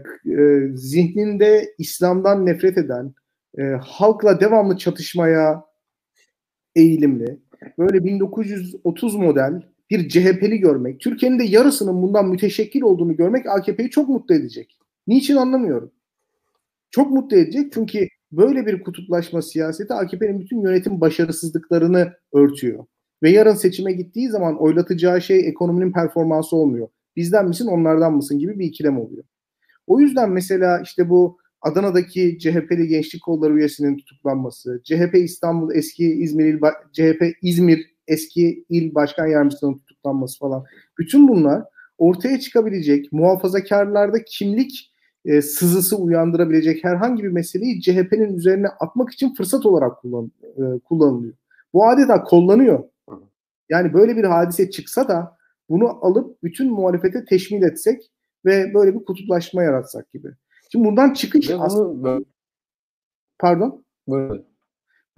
zihninde İslam'dan nefret eden, e, halkla devamlı çatışmaya eğilimli, böyle bin dokuz yüz otuz model bir C H P'li görmek, Türkiye'nin de yarısının bundan müteşekkil olduğunu görmek A K P'yi çok mutlu edecek. Niçin anlamıyorum. Çok mutlu edecek çünkü böyle bir kutuplaşma siyaseti A K P'nin bütün yönetim başarısızlıklarını örtüyor. Ve yarın seçime gittiği zaman oylatacağı şey ekonominin performansı olmuyor. Bizden misin, onlardan mısın gibi bir ikilem oluyor. O yüzden mesela işte bu Adana'daki C H P'li gençlik kolları üyesinin tutuklanması, C H P İstanbul eski İzmir İl ba- C H P İzmir eski il başkan yardımcısının tutuklanması falan. Bütün bunlar ortaya çıkabilecek muhafazakarlarda kimlik E, sızısı uyandırabilecek herhangi bir meseleyi C H P'nin üzerine atmak için fırsat olarak kullan, e, kullanılıyor. Bu adeta kullanıyor. Yani böyle bir hadise çıksa da bunu alıp bütün muhalefete teşmil etsek ve böyle bir kutuplaşma yaratsak gibi. Şimdi bundan çıkış bunu, aslında... Ben... Pardon? Buyurun.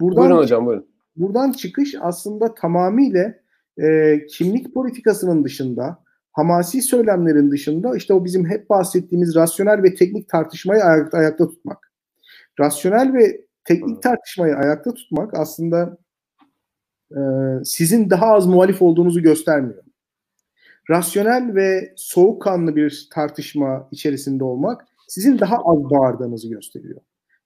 Buradan, buyurun hocam buyurun. Buradan çıkış aslında tamamıyla e, kimlik politikasının dışında hamasi söylemlerin dışında işte o bizim hep bahsettiğimiz rasyonel ve teknik tartışmayı ayakta, ayakta tutmak. Rasyonel ve teknik tartışmayı ayakta tutmak aslında e, sizin daha az muhalif olduğunuzu göstermiyor. Rasyonel ve soğukkanlı bir tartışma içerisinde olmak sizin daha az bağırdığınızı gösteriyor.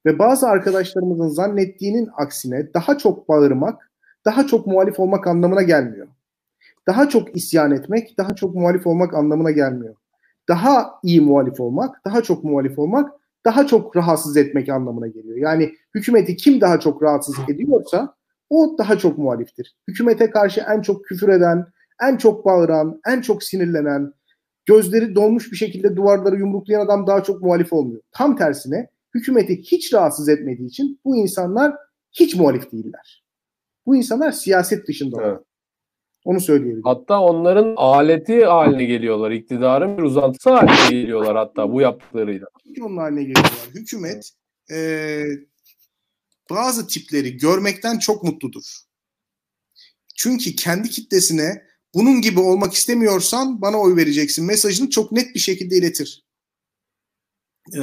Ve bazı arkadaşlarımızın zannettiğinin aksine daha çok bağırmak, daha çok muhalif olmak anlamına gelmiyor. Daha çok isyan etmek, daha çok muhalif olmak anlamına gelmiyor. Daha iyi muhalif olmak, daha çok muhalif olmak, daha çok rahatsız etmek anlamına geliyor. Yani hükümeti kim daha çok rahatsız ediyorsa o daha çok muhaliftir. Hükümete karşı en çok küfür eden, en çok bağıran, en çok sinirlenen, gözleri dolmuş bir şekilde duvarları yumruklayan adam daha çok muhalif olmuyor. Tam tersine hükümeti hiç rahatsız etmediği için bu insanlar hiç muhalif değiller. Bu insanlar siyaset dışında olmalı. Evet. Onu söyleyebilirim. Hatta onların aleti haline geliyorlar. İktidarın bir uzantısı haline geliyorlar hatta bu yaptıklarıyla. Onun haline geliyorlar. Hükümet e, bazı tipleri görmekten çok mutludur. Çünkü kendi kitlesine bunun gibi olmak istemiyorsan bana oy vereceksin mesajını çok net bir şekilde iletir. E,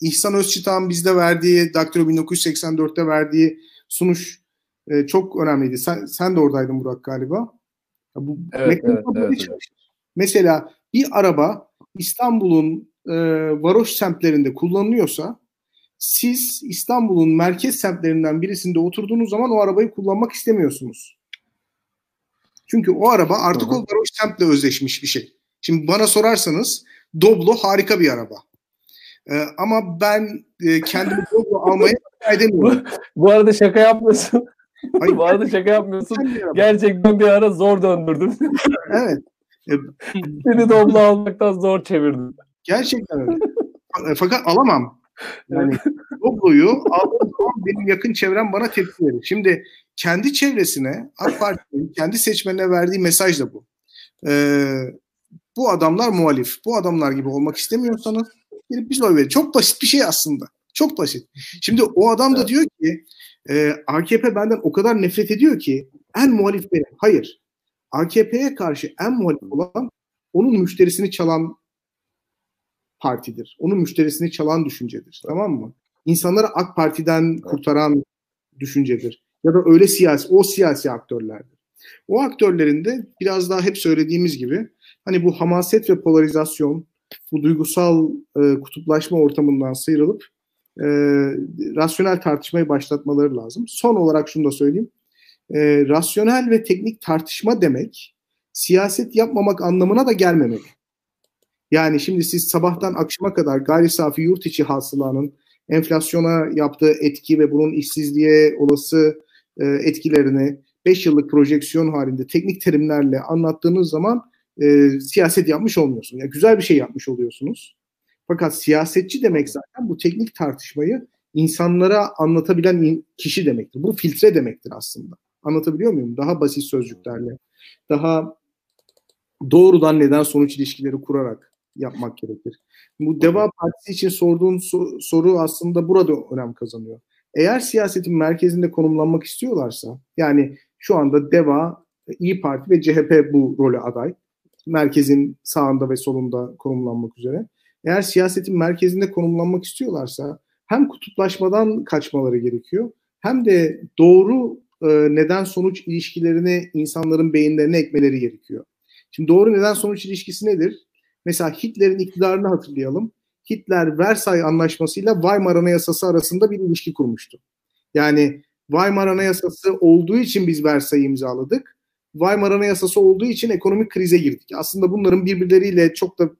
İhsan Özçıtan bizde verdiği, Daktilo bin dokuz yüz seksen dörtte verdiği sunuş e, çok önemliydi. Sen, sen de oradaydın Burak galiba. Ya bu, evet, evet, evet, evet. Mesela bir araba İstanbul'un e, varoş semtlerinde kullanılıyorsa, siz İstanbul'un merkez semtlerinden birisinde oturduğunuz zaman o arabayı kullanmak istemiyorsunuz. Çünkü o araba artık Aha. o varoş semtle özleşmiş bir şey. Şimdi bana sorarsanız Doblo harika bir araba. Ee, ama ben e, kendimi Doblo almaya edemiyorum. Bu, bu arada şaka yapmıyorsun. Hayır, bu arada şaka yapmıyorsun. Gerçekten bir ara zor döndürdüm. Evet. Seni Doblo almaktan zor çevirdim. Gerçekten öyle. Fakat alamam. Yani Doblo'yu aldığım zaman benim yakın çevrem bana tepki verir. Şimdi kendi çevresine, AK Parti'nin kendi seçmenine verdiği mesaj da bu. Ee, bu adamlar muhalif. Bu adamlar gibi olmak istemiyorsanız gelip bize oy verin. Çok basit bir şey aslında. Çok basit. Şimdi o adam da evet. diyor ki e, A K P benden o kadar nefret ediyor ki en muhalif benim. Hayır. A K P'ye karşı en muhalif olan onun müşterisini çalan partidir. Onun müşterisini çalan düşüncedir. Tamam mı? İnsanları AK Parti'den kurtaran düşüncedir. Ya da öyle siyasi, o siyasi aktörlerdir. O aktörlerin de biraz daha hep söylediğimiz gibi hani bu hamaset ve polarizasyon, bu duygusal e, kutuplaşma ortamından sıyrılıp e, rasyonel tartışmayı başlatmaları lazım. Son olarak şunu da söyleyeyim. E, rasyonel ve teknik tartışma demek siyaset yapmamak anlamına da gelmemeli. Yani şimdi siz sabahtan akşama kadar gayri safi yurt içi hasılanın enflasyona yaptığı etki ve bunun işsizliğe olası e, etkilerini beş yıllık projeksiyon halinde teknik terimlerle anlattığınız zaman E, siyaset yapmış olmuyorsunuz. Yani güzel bir şey yapmış oluyorsunuz. Fakat siyasetçi demek zaten bu teknik tartışmayı insanlara anlatabilen kişi demektir. Bu filtre demektir aslında. Anlatabiliyor muyum? Daha basit sözcüklerle, daha doğrudan neden sonuç ilişkileri kurarak yapmak gerekir. Bu DEVA Partisi için sorduğun so- soru aslında burada önem kazanıyor. Eğer siyasetin merkezinde konumlanmak istiyorlarsa, yani şu anda DEVA, İyi Parti ve C H P bu role aday. Merkezin sağında ve solunda konumlanmak üzere. Eğer siyasetin merkezinde konumlanmak istiyorlarsa hem kutuplaşmadan kaçmaları gerekiyor hem de doğru e, neden-sonuç ilişkilerini insanların beyinlerine ekmeleri gerekiyor. Şimdi doğru neden-sonuç ilişkisi nedir? Mesela Hitler'in iktidarını hatırlayalım. Hitler Versay Anlaşması'yla Weimar Anayasası arasında bir ilişki kurmuştu. Yani Weimar Anayasası olduğu için biz Versay'ı imzaladık. Weimar Anayasası olduğu için ekonomik krize girdik. Aslında bunların birbirleriyle çok da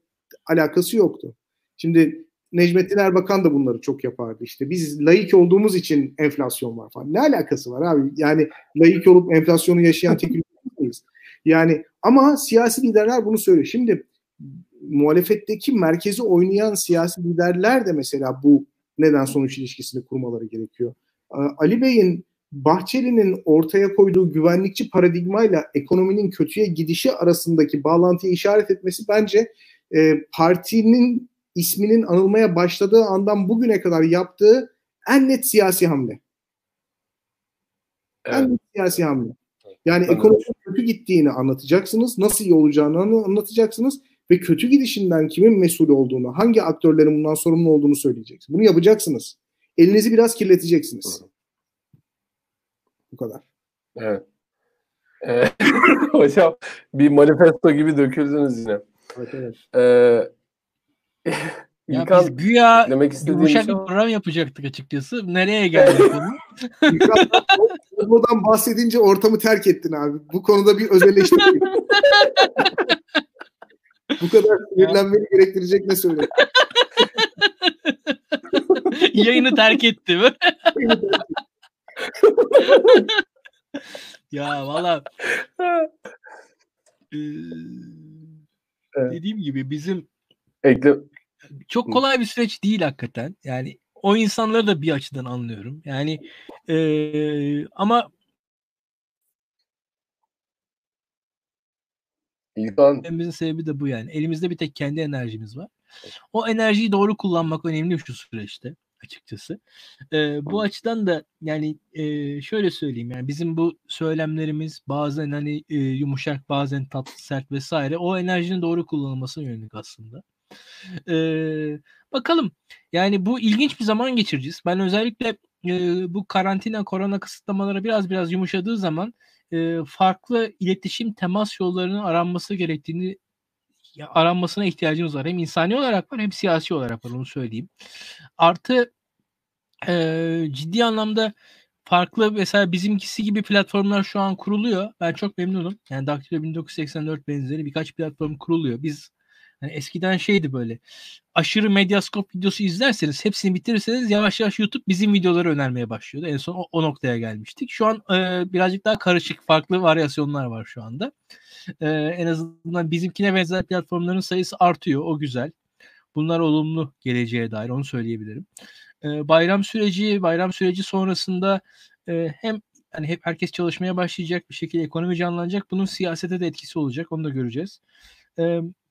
alakası yoktu. Şimdi Necmettin Erbakan da bunları çok yapardı. İşte biz laik olduğumuz için enflasyon var falan. Ne alakası var abi? Yani laik olup enflasyonu yaşayan tek ülkeyiz. Yani ama siyasi liderler bunu söylüyor. Şimdi muhalefetteki merkezi oynayan siyasi liderler de mesela bu neden sonuç ilişkisini kurmaları gerekiyor. Ali Bey'in Bahçeli'nin ortaya koyduğu güvenlikçi paradigmayla ekonominin kötüye gidişi arasındaki bağlantıyı işaret etmesi bence e, partinin isminin anılmaya başladığı andan bugüne kadar yaptığı en net siyasi hamle. Evet. En net siyasi hamle. Yani evet. Ekonominin kötü gittiğini anlatacaksınız, nasıl iyi olacağını anlatacaksınız ve kötü gidişinden kimin mesul olduğunu, hangi aktörlerin bundan sorumlu olduğunu söyleyeceksiniz. Bunu yapacaksınız. Elinizi biraz kirleteceksiniz. Evet. Bu kadar. Evet. Ee, hocam bir manifesto gibi döküldünüz yine. Evet, evet. Ee, İlkan, biz güya yumuşak şey... bir program yapacaktık açıkçası. Nereye geldik bunu? İlkan'dan bahsedince ortamı terk ettin abi. Bu konuda bir özelleştirdik. Bu kadar sinirlenmeni gerektirecek ne söylüyorsun? Yayını terk etti mi? Ya valla e, evet. dediğim gibi bizim Ekle... çok kolay bir süreç değil hakikaten. Yani o insanları da bir açıdan anlıyorum. Yani e, ama İlkan... elimizin sebebi de bu yani. Elimizde bir tek kendi enerjimiz var. O enerjiyi doğru kullanmak önemli şu süreçte. Açıkçası. Ee, bu açıdan da yani e, şöyle söyleyeyim yani bizim bu söylemlerimiz bazen hani e, yumuşak bazen tatlı sert vesaire o enerjinin doğru kullanılmasına yönelik aslında. Ee, bakalım. Yani bu ilginç bir zaman geçireceğiz. Ben özellikle e, bu karantina, korona kısıtlamaları biraz biraz yumuşadığı zaman e, farklı iletişim temas yollarının aranması gerektiğini ya, aranmasına ihtiyacımız var. Hem insani olarak var hem siyasi olarak var, onu söyleyeyim. Artı e, ciddi anlamda farklı, mesela bizimkisi gibi platformlar şu an kuruluyor. Ben çok memnunum. Yani Daktilo bin dokuz yüz seksen dört benzeri birkaç platform kuruluyor. Biz yani eskiden şeydi böyle. Aşırı Medyascope videosu izlerseniz, hepsini bitirirseniz yavaş yavaş YouTube bizim videoları önermeye başlıyordu. En son o, o noktaya gelmiştik. Şu an e, birazcık daha karışık, farklı varyasyonlar var şu anda. E, en azından bizimkine benzer platformların sayısı artıyor. O güzel. Bunlar olumlu geleceğe dair, onu söyleyebilirim. Bayram süreci, bayram süreci sonrasında hem hani hep herkes çalışmaya başlayacak, bir şekilde ekonomi canlanacak. Bunun siyasete de etkisi olacak. Onu da göreceğiz.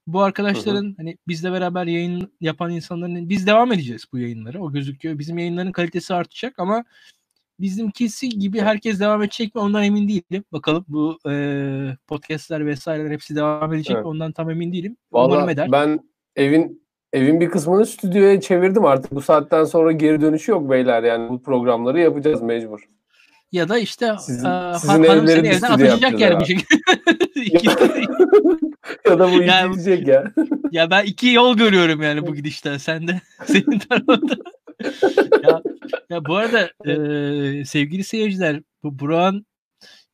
Bu arkadaşların hı hı. hani bizle beraber yayın yapan insanların, biz devam edeceğiz bu yayınlara. O gözüküyor. Bizim yayınların kalitesi artacak ama bizimkisi gibi herkes devam edecek mi? Ondan emin değilim. Bakalım bu e, podcastler vesaireler hepsi devam edecek evet. mi? Ondan tam emin değilim. Vallahi umarım eder. Ben evin Evin bir kısmını stüdyoya çevirdim artık. Bu saatten sonra geri dönüşü yok beyler. Yani bu programları yapacağız mecbur. Ya da işte sizin, a, sizin evleri bir stüdyo yapacağız. Yani bu şekilde. ya da bu yani, gidecek ya. Ya ben iki yol görüyorum yani bu gidişten. Sen de senin tarafında. ya, ya bu arada e, sevgili seyirciler, bu Burak'ın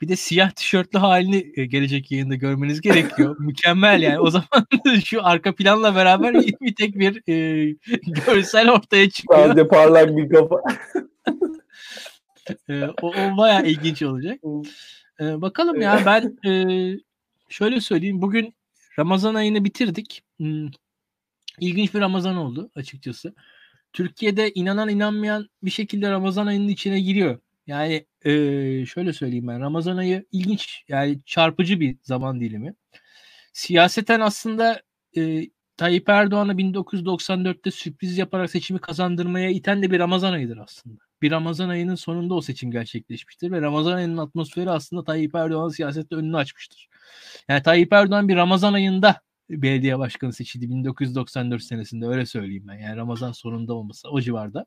bir de siyah tişörtlü halini gelecek yayında görmeniz gerekiyor. Mükemmel yani. O zaman şu arka planla beraber bir tek bir e, görsel ortaya çıkıyor. Sadece parlak bir kafa. e, o, o bayağı ilginç olacak. E, bakalım ya, ben e, şöyle söyleyeyim. Bugün Ramazan ayını bitirdik. İlginç bir Ramazan oldu açıkçası. Türkiye'de inanan inanmayan bir şekilde Ramazan ayının içine giriyor. Yani e, şöyle söyleyeyim, ben Ramazan ayı ilginç, yani çarpıcı bir zaman dilimi. Siyaseten aslında e, Tayyip Erdoğan'a bin dokuz yüz doksan dörtte sürpriz yaparak seçimi kazandırmaya iten de bir Ramazan ayıdır aslında. Bir Ramazan ayının sonunda o seçim gerçekleşmiştir ve Ramazan ayının atmosferi aslında Tayyip Erdoğan'ın siyasette önünü açmıştır. Yani Tayyip Erdoğan bir Ramazan ayında belediye başkanı seçildi bin dokuz yüz doksan dört senesinde, öyle söyleyeyim ben. Yani Ramazan sonunda olmasa, o civarda.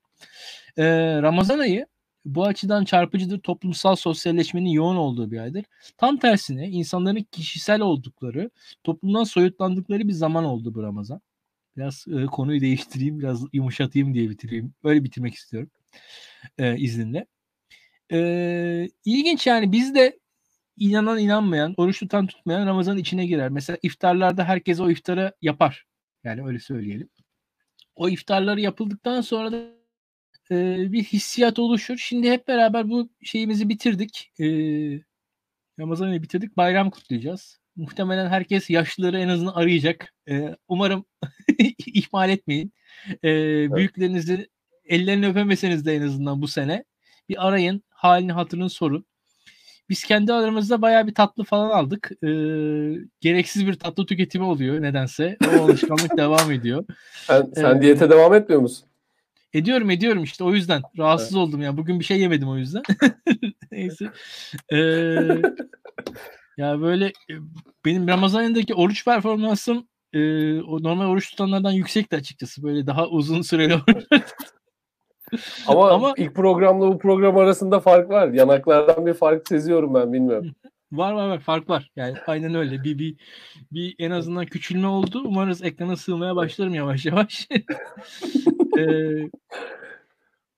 E, Ramazan ayı bu açıdan çarpıcıdır. Toplumsal sosyalleşmenin yoğun olduğu bir aydır. Tam tersine insanların kişisel oldukları, toplumdan soyutlandıkları bir zaman oldu bu Ramazan. Biraz e, konuyu değiştireyim, biraz yumuşatayım diye bitireyim. Böyle bitirmek istiyorum e, izninle. E, ilginç yani, biz de inanan inanmayan, oruç tutan tutmayan Ramazan'ın içine girer. Mesela iftarlarda herkes o iftarı yapar. Yani öyle söyleyelim. O iftarları yapıldıktan sonra da bir hissiyat oluşur. Şimdi hep beraber bu şeyimizi bitirdik. Ee, Ramazan'ı bitirdik. Bayram kutlayacağız. Muhtemelen herkes yaşlıları en azından arayacak. Ee, umarım ihmal etmeyin. Ee, evet. Büyüklerinizi ellerini öpemeseniz de en azından bu sene bir arayın. Halini hatırını sorun. Biz kendi aramızda bayağı bir tatlı falan aldık. Ee, gereksiz bir tatlı tüketimi oluyor nedense. O alışkanlık devam ediyor. Sen, sen ee, diyete devam etmiyor musun? Ediyorum ediyorum işte, o yüzden rahatsız evet. oldum ya. Bugün bir şey yemedim o yüzden. Neyse. Ee, ya böyle benim Ramazan ayındaki oruç performansım e, o normal oruç tutanlardan yüksekti açıkçası. Böyle daha uzun süreli oruç. Ama, Ama ilk programla bu program arasında fark var. Yanaklardan bir fark seziyorum ben, bilmiyorum. Var var var, fark var. Yani aynen öyle. Bir, bir, bir en azından küçülme oldu. Umarız ekrana sığmaya başlarım yavaş yavaş. ee,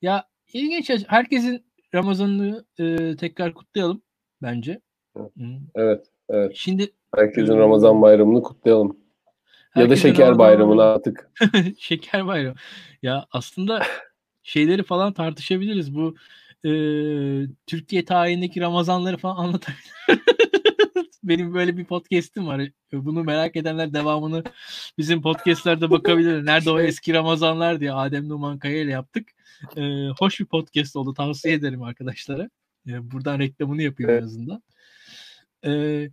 ya ilginç. Herkesin Ramazan'ını e, tekrar kutlayalım bence. Evet. evet. Şimdi herkesin Ramazan bayramını kutlayalım. Ya da şeker bayramını artık. Şeker bayramı. Ya aslında şeyleri falan tartışabiliriz. Bu e, Türkiye tarihindeki Ramazanları falan anlatabiliriz. Benim böyle bir podcast'im var. Bunu merak edenler devamını bizim podcast'lerde bakabilir. Nerede o eski Ramazanlar diye Adem Numan Kaya ile yaptık. Ee, hoş bir podcast oldu. Tavsiye ederim arkadaşlara. Ee, buradan reklamını yapayım evet. en azından. Ee,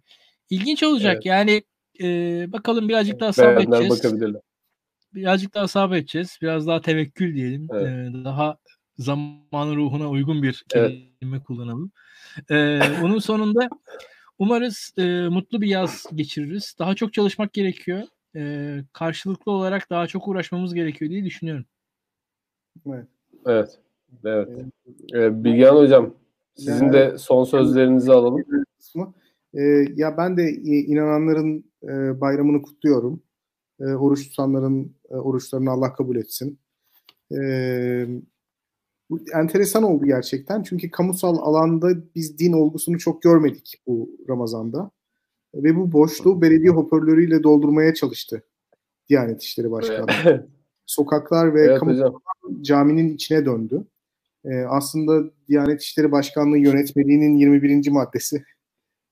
ilginç olacak. Evet. Yani e, bakalım birazcık daha sabredeceğiz. Beğenler bakabilirler. Birazcık daha sabredeceğiz. Biraz daha tevekkül diyelim. Evet. Ee, daha zamanın ruhuna uygun bir kelime evet. kullanalım. Ee, onun sonunda umarız e, mutlu bir yaz geçiririz. Daha çok çalışmak gerekiyor. e, karşılıklı olarak daha çok uğraşmamız gerekiyor diye düşünüyorum. Evet. Evet. Evet. Ee, Bilgehan Hocam, sizin yani, de son sözlerinizi yani, alalım. E, ya ben de inananların e, bayramını kutluyorum. E, oruç tutanların e, oruçlarını Allah kabul etsin. E, bu enteresan oldu gerçekten. Çünkü kamusal alanda biz din olgusunu çok görmedik bu Ramazan'da. Ve bu boşluğu belediye hoparlörüyle doldurmaya çalıştı Diyanet İşleri Başkanlığı. Sokaklar ve evet, kamu caminin içine döndü. Ee, aslında Diyanet İşleri Başkanlığı yönetmeliğinin yirmi birinci maddesi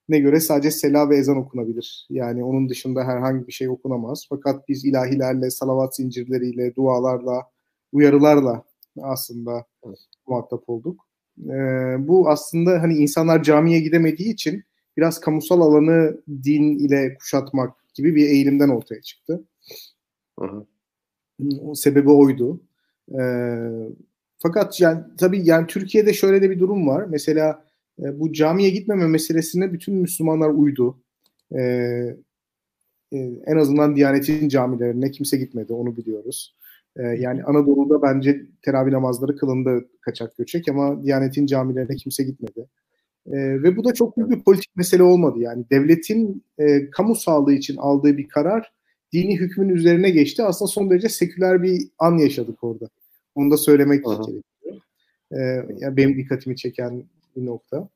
ne göre sadece sela ve ezan okunabilir. Yani onun dışında herhangi bir şey okunamaz. Fakat biz ilahilerle, salavat zincirleriyle, dualarla, uyarılarla aslında evet. muhatap olduk. Ee, bu aslında hani insanlar camiye gidemediği için biraz kamusal alanı din ile kuşatmak gibi bir eğilimden ortaya çıktı. Hı hı. O sebebi oydu. Ee, fakat yani, tabii yani Türkiye'de şöyle de bir durum var. Mesela e, bu camiye gitmeme meselesine bütün Müslümanlar uydu. Ee, e, en azından Diyanet'in camilerine kimse gitmedi. Onu biliyoruz. Ee, yani Anadolu'da bence teravih namazları kılındı kaçak göçek ama Diyanet'in camilerine kimse gitmedi. Ee, ve bu da çok büyük bir politik mesele olmadı. Yani devletin e, kamu sağlığı için aldığı bir karar dini hükmün üzerine geçti. Aslında son derece seküler bir an yaşadık orada. Onu da söylemek gerekiyor. Ee, yani benim dikkatimi çeken bir nokta.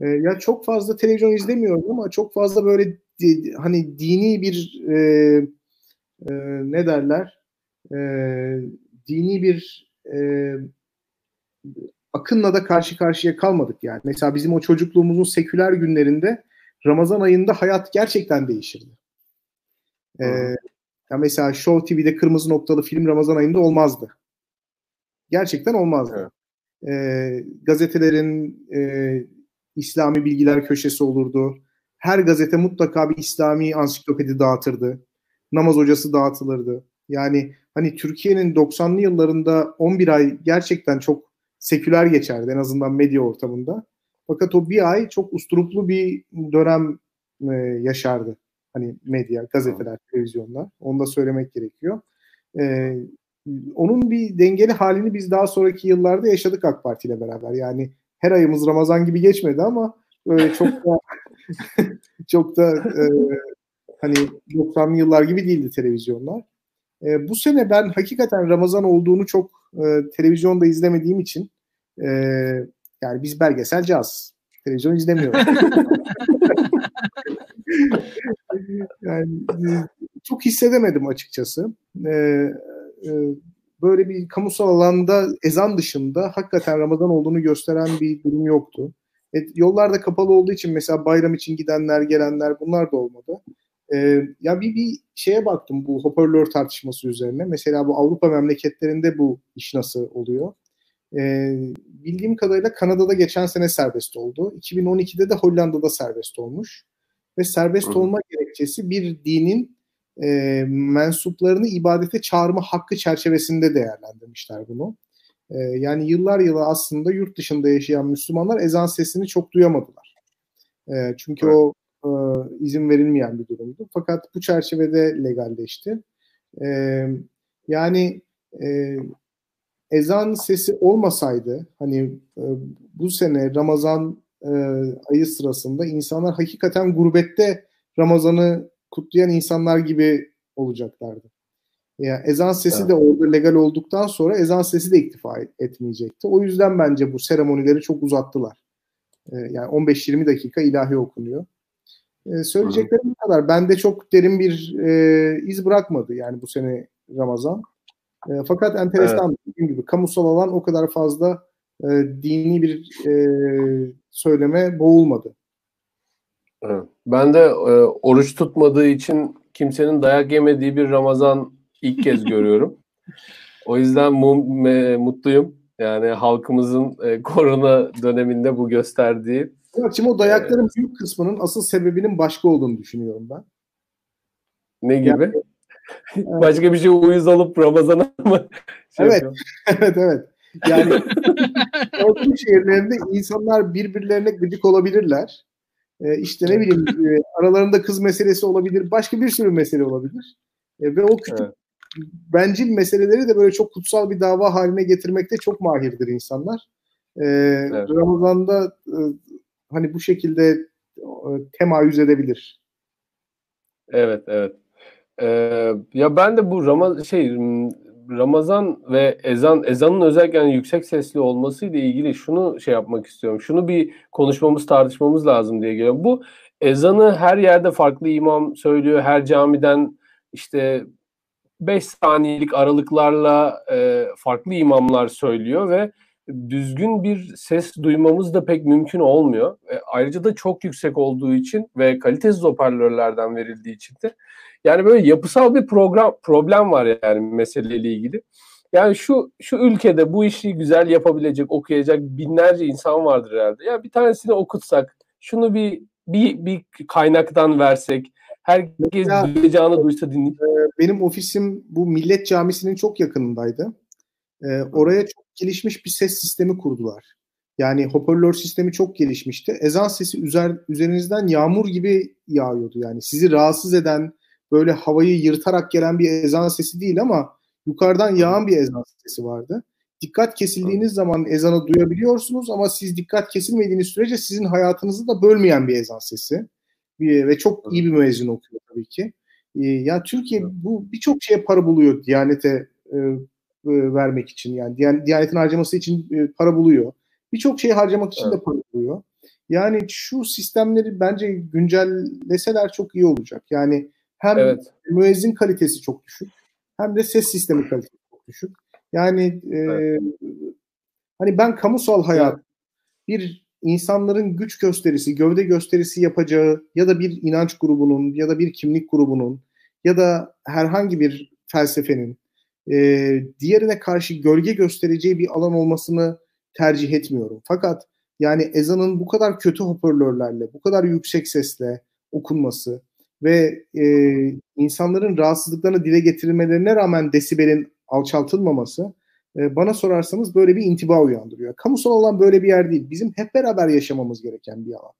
Ee, ya çok fazla televizyon izlemiyorum ama çok fazla böyle di, hani dini bir e, e, ne derler? E, dini bir e, akınla da karşı karşıya kalmadık yani. Mesela bizim o çocukluğumuzun seküler günlerinde Ramazan ayında hayat gerçekten değişirdi. Ee, ya mesela Show T V'de kırmızı noktalı film Ramazan ayında olmazdı. Gerçekten olmazdı. Evet. Ee, gazetelerin e, İslami bilgiler köşesi olurdu. Her gazete mutlaka bir İslami ansiklopedi dağıtırdı. Namaz hocası dağıtılırdı. Yani hani Türkiye'nin doksanlı yıllarında on bir ay gerçekten çok seküler geçerdi en azından medya ortamında. Fakat o bir ay çok usturuplu bir dönem e, yaşardı. Hani medya, gazeteler, televizyonlar. Onu da söylemek gerekiyor. Ee, onun bir dengeli halini biz daha sonraki yıllarda yaşadık A K Parti ile beraber. Yani her ayımız Ramazan gibi geçmedi ama böyle çok da çok da e, hani doksanlı yıllar gibi değildi televizyonlar. E, bu sene ben hakikaten Ramazan olduğunu çok e, televizyonda izlemediğim için e, yani biz belgeselci az. Televizyon izlemiyoruz. Yani çok hissedemedim açıkçası. Ee, e, böyle bir kamusal alanda ezan dışında hakikaten Ramazan olduğunu gösteren bir durum yoktu. Evet, yollarda kapalı olduğu için mesela bayram için gidenler, gelenler bunlar da olmadı. Ee, ya bir bir şeye baktım bu hoparlör tartışması üzerine. Mesela bu Avrupa memleketlerinde bu iş nasıl oluyor? Ee, bildiğim kadarıyla Kanada'da geçen sene serbest oldu. iki bin on ikide de Hollanda'da serbest olmuş. Ve serbest Hı. olma gerekçesi bir dinin e, mensuplarını ibadete çağırma hakkı çerçevesinde değerlendirmişler bunu. E, yani yıllar yılı aslında yurt dışında yaşayan Müslümanlar ezan sesini çok duyamadılar. E, çünkü evet. o e, izin verilmeyen bir durumdu. Fakat bu çerçevede legalleşti. E, yani e, ezan sesi olmasaydı hani e, bu sene Ramazan ayı sırasında insanlar hakikaten gurbette Ramazan'ı kutlayan insanlar gibi olacaklardı. Yani ezan sesi evet. de orada legal olduktan sonra ezan sesi de iktifa etmeyecekti. O yüzden bence bu seremonileri çok uzattılar. Yani on beş yirmi dakika ilahi okunuyor. Söyleyeceklerim bu kadar. Bende çok derin bir iz bırakmadı yani bu sene Ramazan. Fakat enteresan evet. dediğim gibi kamusal alan o kadar fazla dini bir söyleme boğulmadı. Evet. Ben de e, oruç tutmadığı için kimsenin dayak yemediği bir Ramazan ilk kez görüyorum. O yüzden mu- e, mutluyum. Yani halkımızın e, korona döneminde bu gösterdiği. Bak şimdi o dayakların e, büyük kısmının asıl sebebinin başka olduğunu düşünüyorum ben. Ne gibi? Yani, başka bir şey uyuz alıp Ramazan'a mı? Şey evet. evet, evet. Yani orta şehirlerinde insanlar birbirlerine gıcık olabilirler. Ee, işte ne bileyim aralarında kız meselesi olabilir, başka bir sürü mesele olabilir. E, ve o küçük evet. bencil meseleleri de böyle çok kutsal bir dava haline getirmekte çok mahirdir insanlar. E, evet. Ramazan'da e, hani bu şekilde e, temayüz edebilir. Evet, evet. Ee, ya ben de bu Ramazan şey Ramazan ve ezan ezanın özellikle yani yüksek sesli olmasıyla ilgili şunu şey yapmak istiyorum. Şunu bir konuşmamız, tartışmamız lazım diye geliyor. Bu ezanı her yerde farklı imam söylüyor. Her camiden işte beş saniyelik aralıklarla e, farklı imamlar söylüyor ve düzgün bir ses duymamız da pek mümkün olmuyor. E, ayrıca da çok yüksek olduğu için ve kalitesiz hoparlörlerden verildiği için de yani böyle yapısal bir program problem var yani meseleyle ilgili. Yani şu şu ülkede bu işi güzel yapabilecek, okuyacak binlerce insan vardır herhalde. Ya bir tanesini okutsak, şunu bir bir bir kaynaktan versek, herkes ya, duyacağını duysa dinleyip. Benim ofisim bu Millet Camisi'nin çok yakınındaydı. Ee, oraya çok gelişmiş bir ses sistemi kurdular. Yani hoparlör sistemi çok gelişmişti. Ezan sesi üzer, üzerinizden yağmur gibi yağıyordu. Yani sizi rahatsız eden, böyle havayı yırtarak gelen bir ezan sesi değil ama yukarıdan yağan bir ezan sesi vardı. Dikkat kesildiğiniz zaman ezanı duyabiliyorsunuz ama siz dikkat kesilmediğiniz sürece sizin hayatınızı da bölmeyen bir ezan sesi. Ve çok iyi bir müezzin okuyor tabii ki. Yani Türkiye bu birçok şeye para buluyor Diyanet'e vermek için. Yani Diyanet'in harcaması için para buluyor. Birçok şeyi harcamak için evet. de para buluyor. Yani şu sistemleri bence güncelleseler çok iyi olacak. Yani hem evet. müezzin kalitesi çok düşük, hem de ses sistemi kalitesi çok düşük. Yani evet. e, hani ben kamusal hayat evet. bir insanların güç gösterisi, gövde gösterisi yapacağı ya da bir inanç grubunun ya da bir kimlik grubunun ya da herhangi bir felsefenin e, diğerine karşı gölge göstereceği bir alan olmasını tercih etmiyorum. Fakat yani ezanın bu kadar kötü hoparlörlerle, bu kadar yüksek sesle okunması ve e, insanların rahatsızlıklarını dile getirmelerine rağmen desibelin alçaltılmaması e, bana sorarsanız böyle bir intiba uyandırıyor. Kamusal alan böyle bir yer değil. Bizim hep beraber yaşamamız gereken bir alan.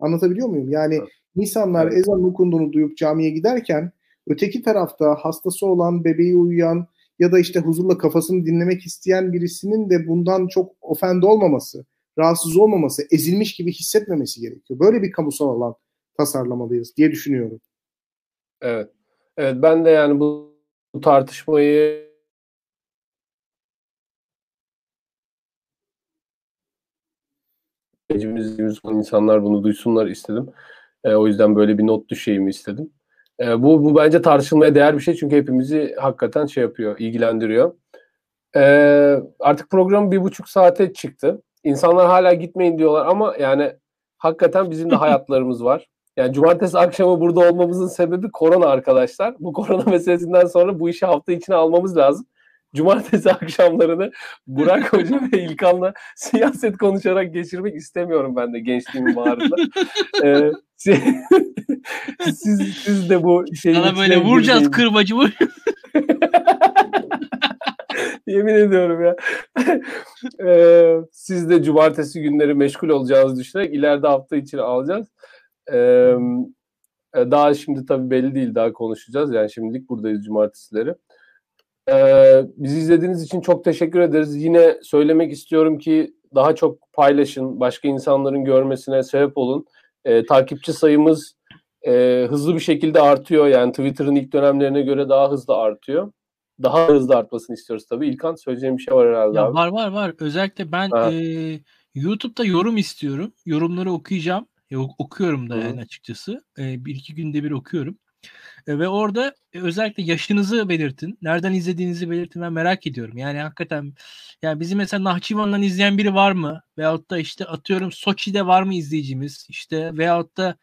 Anlatabiliyor muyum? Yani evet. insanlar evet. ezan okunduğunu duyup camiye giderken öteki tarafta hastası olan, bebeği uyuyan ya da işte huzurla kafasını dinlemek isteyen birisinin de bundan çok ofende olmaması, rahatsız olmaması, ezilmiş gibi hissetmemesi gerekiyor. Böyle bir kamusal alan tasarlamalıyız diye düşünüyorum. Evet. Evet ben de yani bu, bu tartışmayı insanlar bunu duysunlar istedim. E, o yüzden böyle bir not düşeyim istedim. E, bu, bu bence tartışılmaya değer bir şey çünkü hepimizi hakikaten şey yapıyor, ilgilendiriyor. E, artık program bir buçuk saate çıktı. İnsanlar hala gitmeyin diyorlar ama yani hakikaten bizim de hayatlarımız var. Yani cumartesi akşamı burada olmamızın sebebi korona arkadaşlar. Bu korona meselesinden sonra bu işi hafta içine almamız lazım. Cumartesi akşamlarını Burak Hoca ve İlkan'la siyaset konuşarak geçirmek istemiyorum ben de gençliğimin bağrında. ee, siz, siz, siz de bu şeyi... Sana böyle vuracağız girmeyin. Kırbacı vuracağız. Yemin ediyorum ya. ee, siz de cumartesi günleri meşgul olacağınızı düşünerek ileride hafta içine alacağız. Ee, daha şimdi tabii belli değil, daha konuşacağız. Yani şimdilik buradayız cumartesileri. Ee, bizi izlediğiniz için çok teşekkür ederiz. Yine söylemek istiyorum ki daha çok paylaşın, başka insanların görmesine sebep olun. Ee, takipçi sayımız e, hızlı bir şekilde artıyor. Yani Twitter'ın ilk dönemlerine göre daha hızlı artıyor. Daha hızlı artmasını istiyoruz tabii. İlkan söyleyeceğim bir şey var herhalde. Ya var var var. Özellikle ben e, YouTube'da yorum istiyorum. Yorumları okuyacağım. E, okuyorum da Hı. yani açıkçası. E, bir iki günde bir okuyorum. E, ve orada e, özellikle yaşınızı belirtin. Nereden izlediğinizi belirtin. Ben merak ediyorum. Yani hakikaten yani bizi mesela Nahçıvan'dan izleyen biri var mı? Veyahut da işte atıyorum Soçi'de var mı izleyicimiz? İşte veyahut da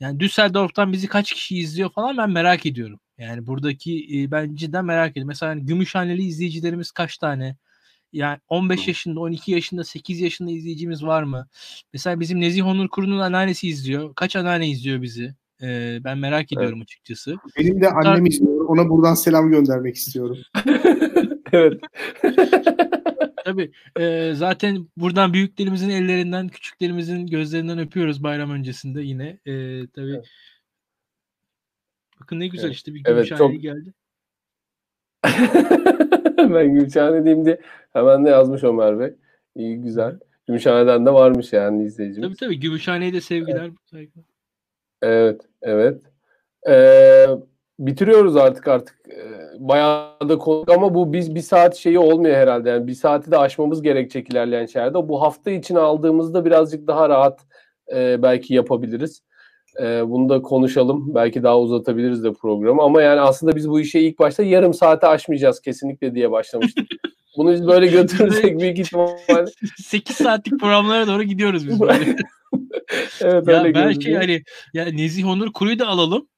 yani Düsseldorf'tan bizi kaç kişi izliyor falan ben merak ediyorum. Yani buradaki e, ben cidden merak ediyorum. Mesela hani Gümüşhaneli izleyicilerimiz kaç tane? Yani on beş yaşında, on iki yaşında, sekiz yaşında izleyicimiz var mı? Mesela bizim Nezih Onur Kuru'nun anneannesi izliyor. Kaç anneanne izliyor bizi? Ee, ben merak ediyorum evet. açıkçası. Benim de annem Tar- izliyor. Ona buradan selam göndermek istiyorum. evet. Tabii. E, zaten buradan büyüklerimizin ellerinden, küçüklerimizin gözlerinden öpüyoruz bayram öncesinde yine. E, tabii. Evet. Bakın ne güzel evet. işte bir Gümüşhaneli evet, çok... geldi. Ben Gülşahane diyeyim diye hemen de yazmış Ömer Bey. İyi, güzel. Gümüşhane'den de varmış yani izleyicimiz. Tabii tabii, Gümüşhane'ye de sevgiler. Evet, evet. evet. Ee, bitiriyoruz artık artık. Bayağı da konuk ama bu biz bir saat şeyi olmuyor herhalde. Yani bir saati de aşmamız gerekecek ilerleyen şeylerde. Bu hafta için aldığımızda birazcık daha rahat e, belki yapabiliriz. E, bunu da konuşalım. Belki daha uzatabiliriz de programı. Ama yani aslında biz bu işe ilk başta yarım saate aşmayacağız kesinlikle diye başlamıştık. Bunu biz böyle götürürsek büyük ihtimalle sekiz saatlik programlara doğru gidiyoruz biz böyle. Evet, ya belki hani ya Nezih Onur Kuru'yu da alalım.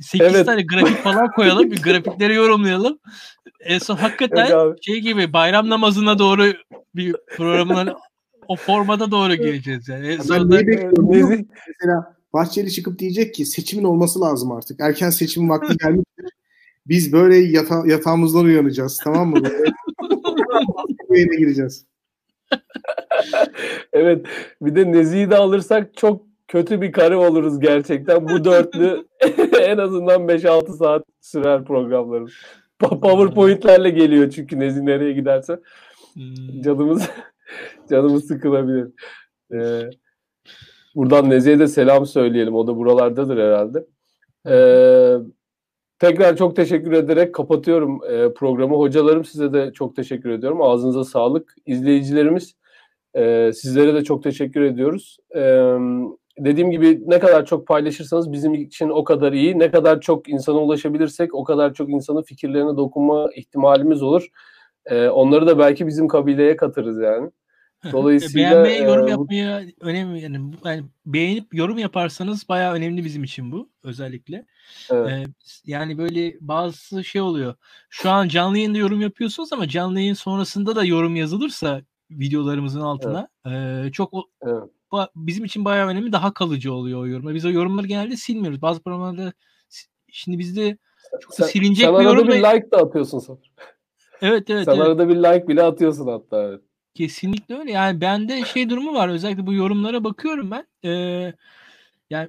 sekiz evet. tane grafik falan koyalım. Bir grafikleri yorumlayalım. En son hakikaten evet şey gibi bayram namazına doğru bir programın o formada doğru geleceğiz yani. En sonunda Nezih mesela Bahçeli çıkıp diyecek ki seçimin olması lazım artık. Erken seçim vakti gelmiş. Biz böyle yata- yatağımızdan uyanacağız. Tamam mı? Yayına gireceğiz. Evet. Bir de Nezih'i de alırsak çok kötü bir karı oluruz gerçekten. Bu dörtlü en azından beş altı saat sürer programlarımız. PowerPoint'lerle geliyor çünkü Nezih nereye giderse. Canımız canımız sıkılabilir. Ee, buradan Nezih'e de selam söyleyelim. O da buralardadır herhalde. Eee Tekrar çok teşekkür ederek kapatıyorum e, programı. Hocalarım size de çok teşekkür ediyorum. Ağzınıza sağlık. İzleyicilerimiz e, sizlere de çok teşekkür ediyoruz. E, dediğim gibi ne kadar çok paylaşırsanız bizim için o kadar iyi. Ne kadar çok insana ulaşabilirsek o kadar çok insanın fikirlerine dokunma ihtimalimiz olur. E, onları da belki bizim kabileye katarız yani. Dolayısıyla beğenmeye, yorum e, yapmaya bu... önemli yani, yani beğenip yorum yaparsanız bayağı önemli bizim için bu özellikle. Evet. Ee, yani böyle bazı şey oluyor. Şu an canlı yayında yorum yapıyorsunuz ama canlı yayın sonrasında da yorum yazılırsa videolarımızın altına evet. e, çok evet. ba- bizim için bayağı önemli, daha kalıcı oluyor o yorumlar. Biz o yorumları genelde silmiyoruz. Bazı programlarda şimdi bizde çok sen, da silinecek sen bir yorum. Sen arada bir like da atıyorsun sen. Evet evet. Sen evet. arada bir like bile atıyorsun hatta evet. Kesinlikle öyle. Yani bende şey durumu var. Özellikle bu yorumlara bakıyorum ben. Ee, yani,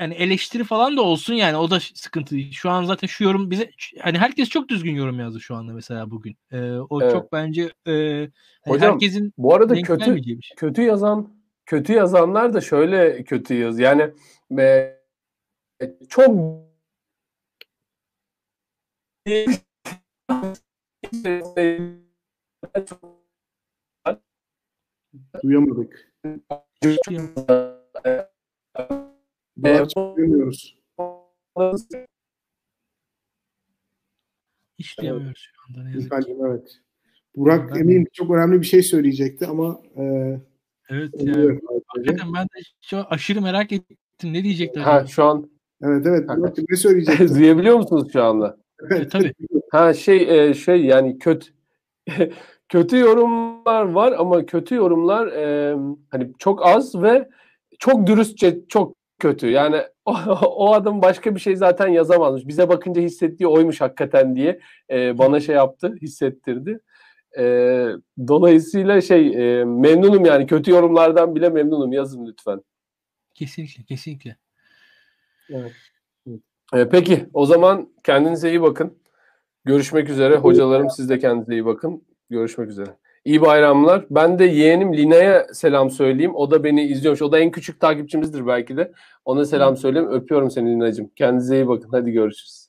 yani eleştiri falan da olsun yani. O da sıkıntı. Şu an zaten şu yorum bize hani herkes çok düzgün yorum yazdı şu anda mesela bugün. Ee, o evet. çok bence e, hocam, herkesin bu arada kötü kötü yazan kötü yazanlar da şöyle kötü yaz. Yani e, çok duyamadık. Duyamıyoruz. Hiç duyamıyoruz şu anda ne yazık ki. Evet. Burak ben eminim çok önemli bir şey söyleyecekti ama e, evet yani. Hakikaten ben de şu aşırı merak ettim. Ne diyecekler? Ha şu an evet evet. Burak ne söyleyecekti? Duyabiliyor musunuz şu anda? Evet tabii. Ha şey şey yani kötü kötü yorumlar var ama kötü yorumlar e, hani çok az ve çok dürüstçe çok kötü. Yani o, o adam başka bir şey zaten yazamazmış. Bize bakınca hissettiği oymuş hakikaten diye e, bana şey yaptı, hissettirdi. E, dolayısıyla şey e, memnunum yani kötü yorumlardan bile memnunum. Yazın lütfen. Kesinlikle, kesinlikle. Evet. E, peki o zaman kendinize iyi bakın. Görüşmek üzere. Hocalarım siz de kendinize iyi bakın. Görüşmek üzere. İyi bayramlar. Ben de yeğenim Lina'ya selam söyleyeyim. O da beni izliyormuş. O da en küçük takipçimizdir belki de. Ona selam söyleyeyim. Öpüyorum seni Lina'cığım. Kendinize iyi bakın. Hadi görüşürüz.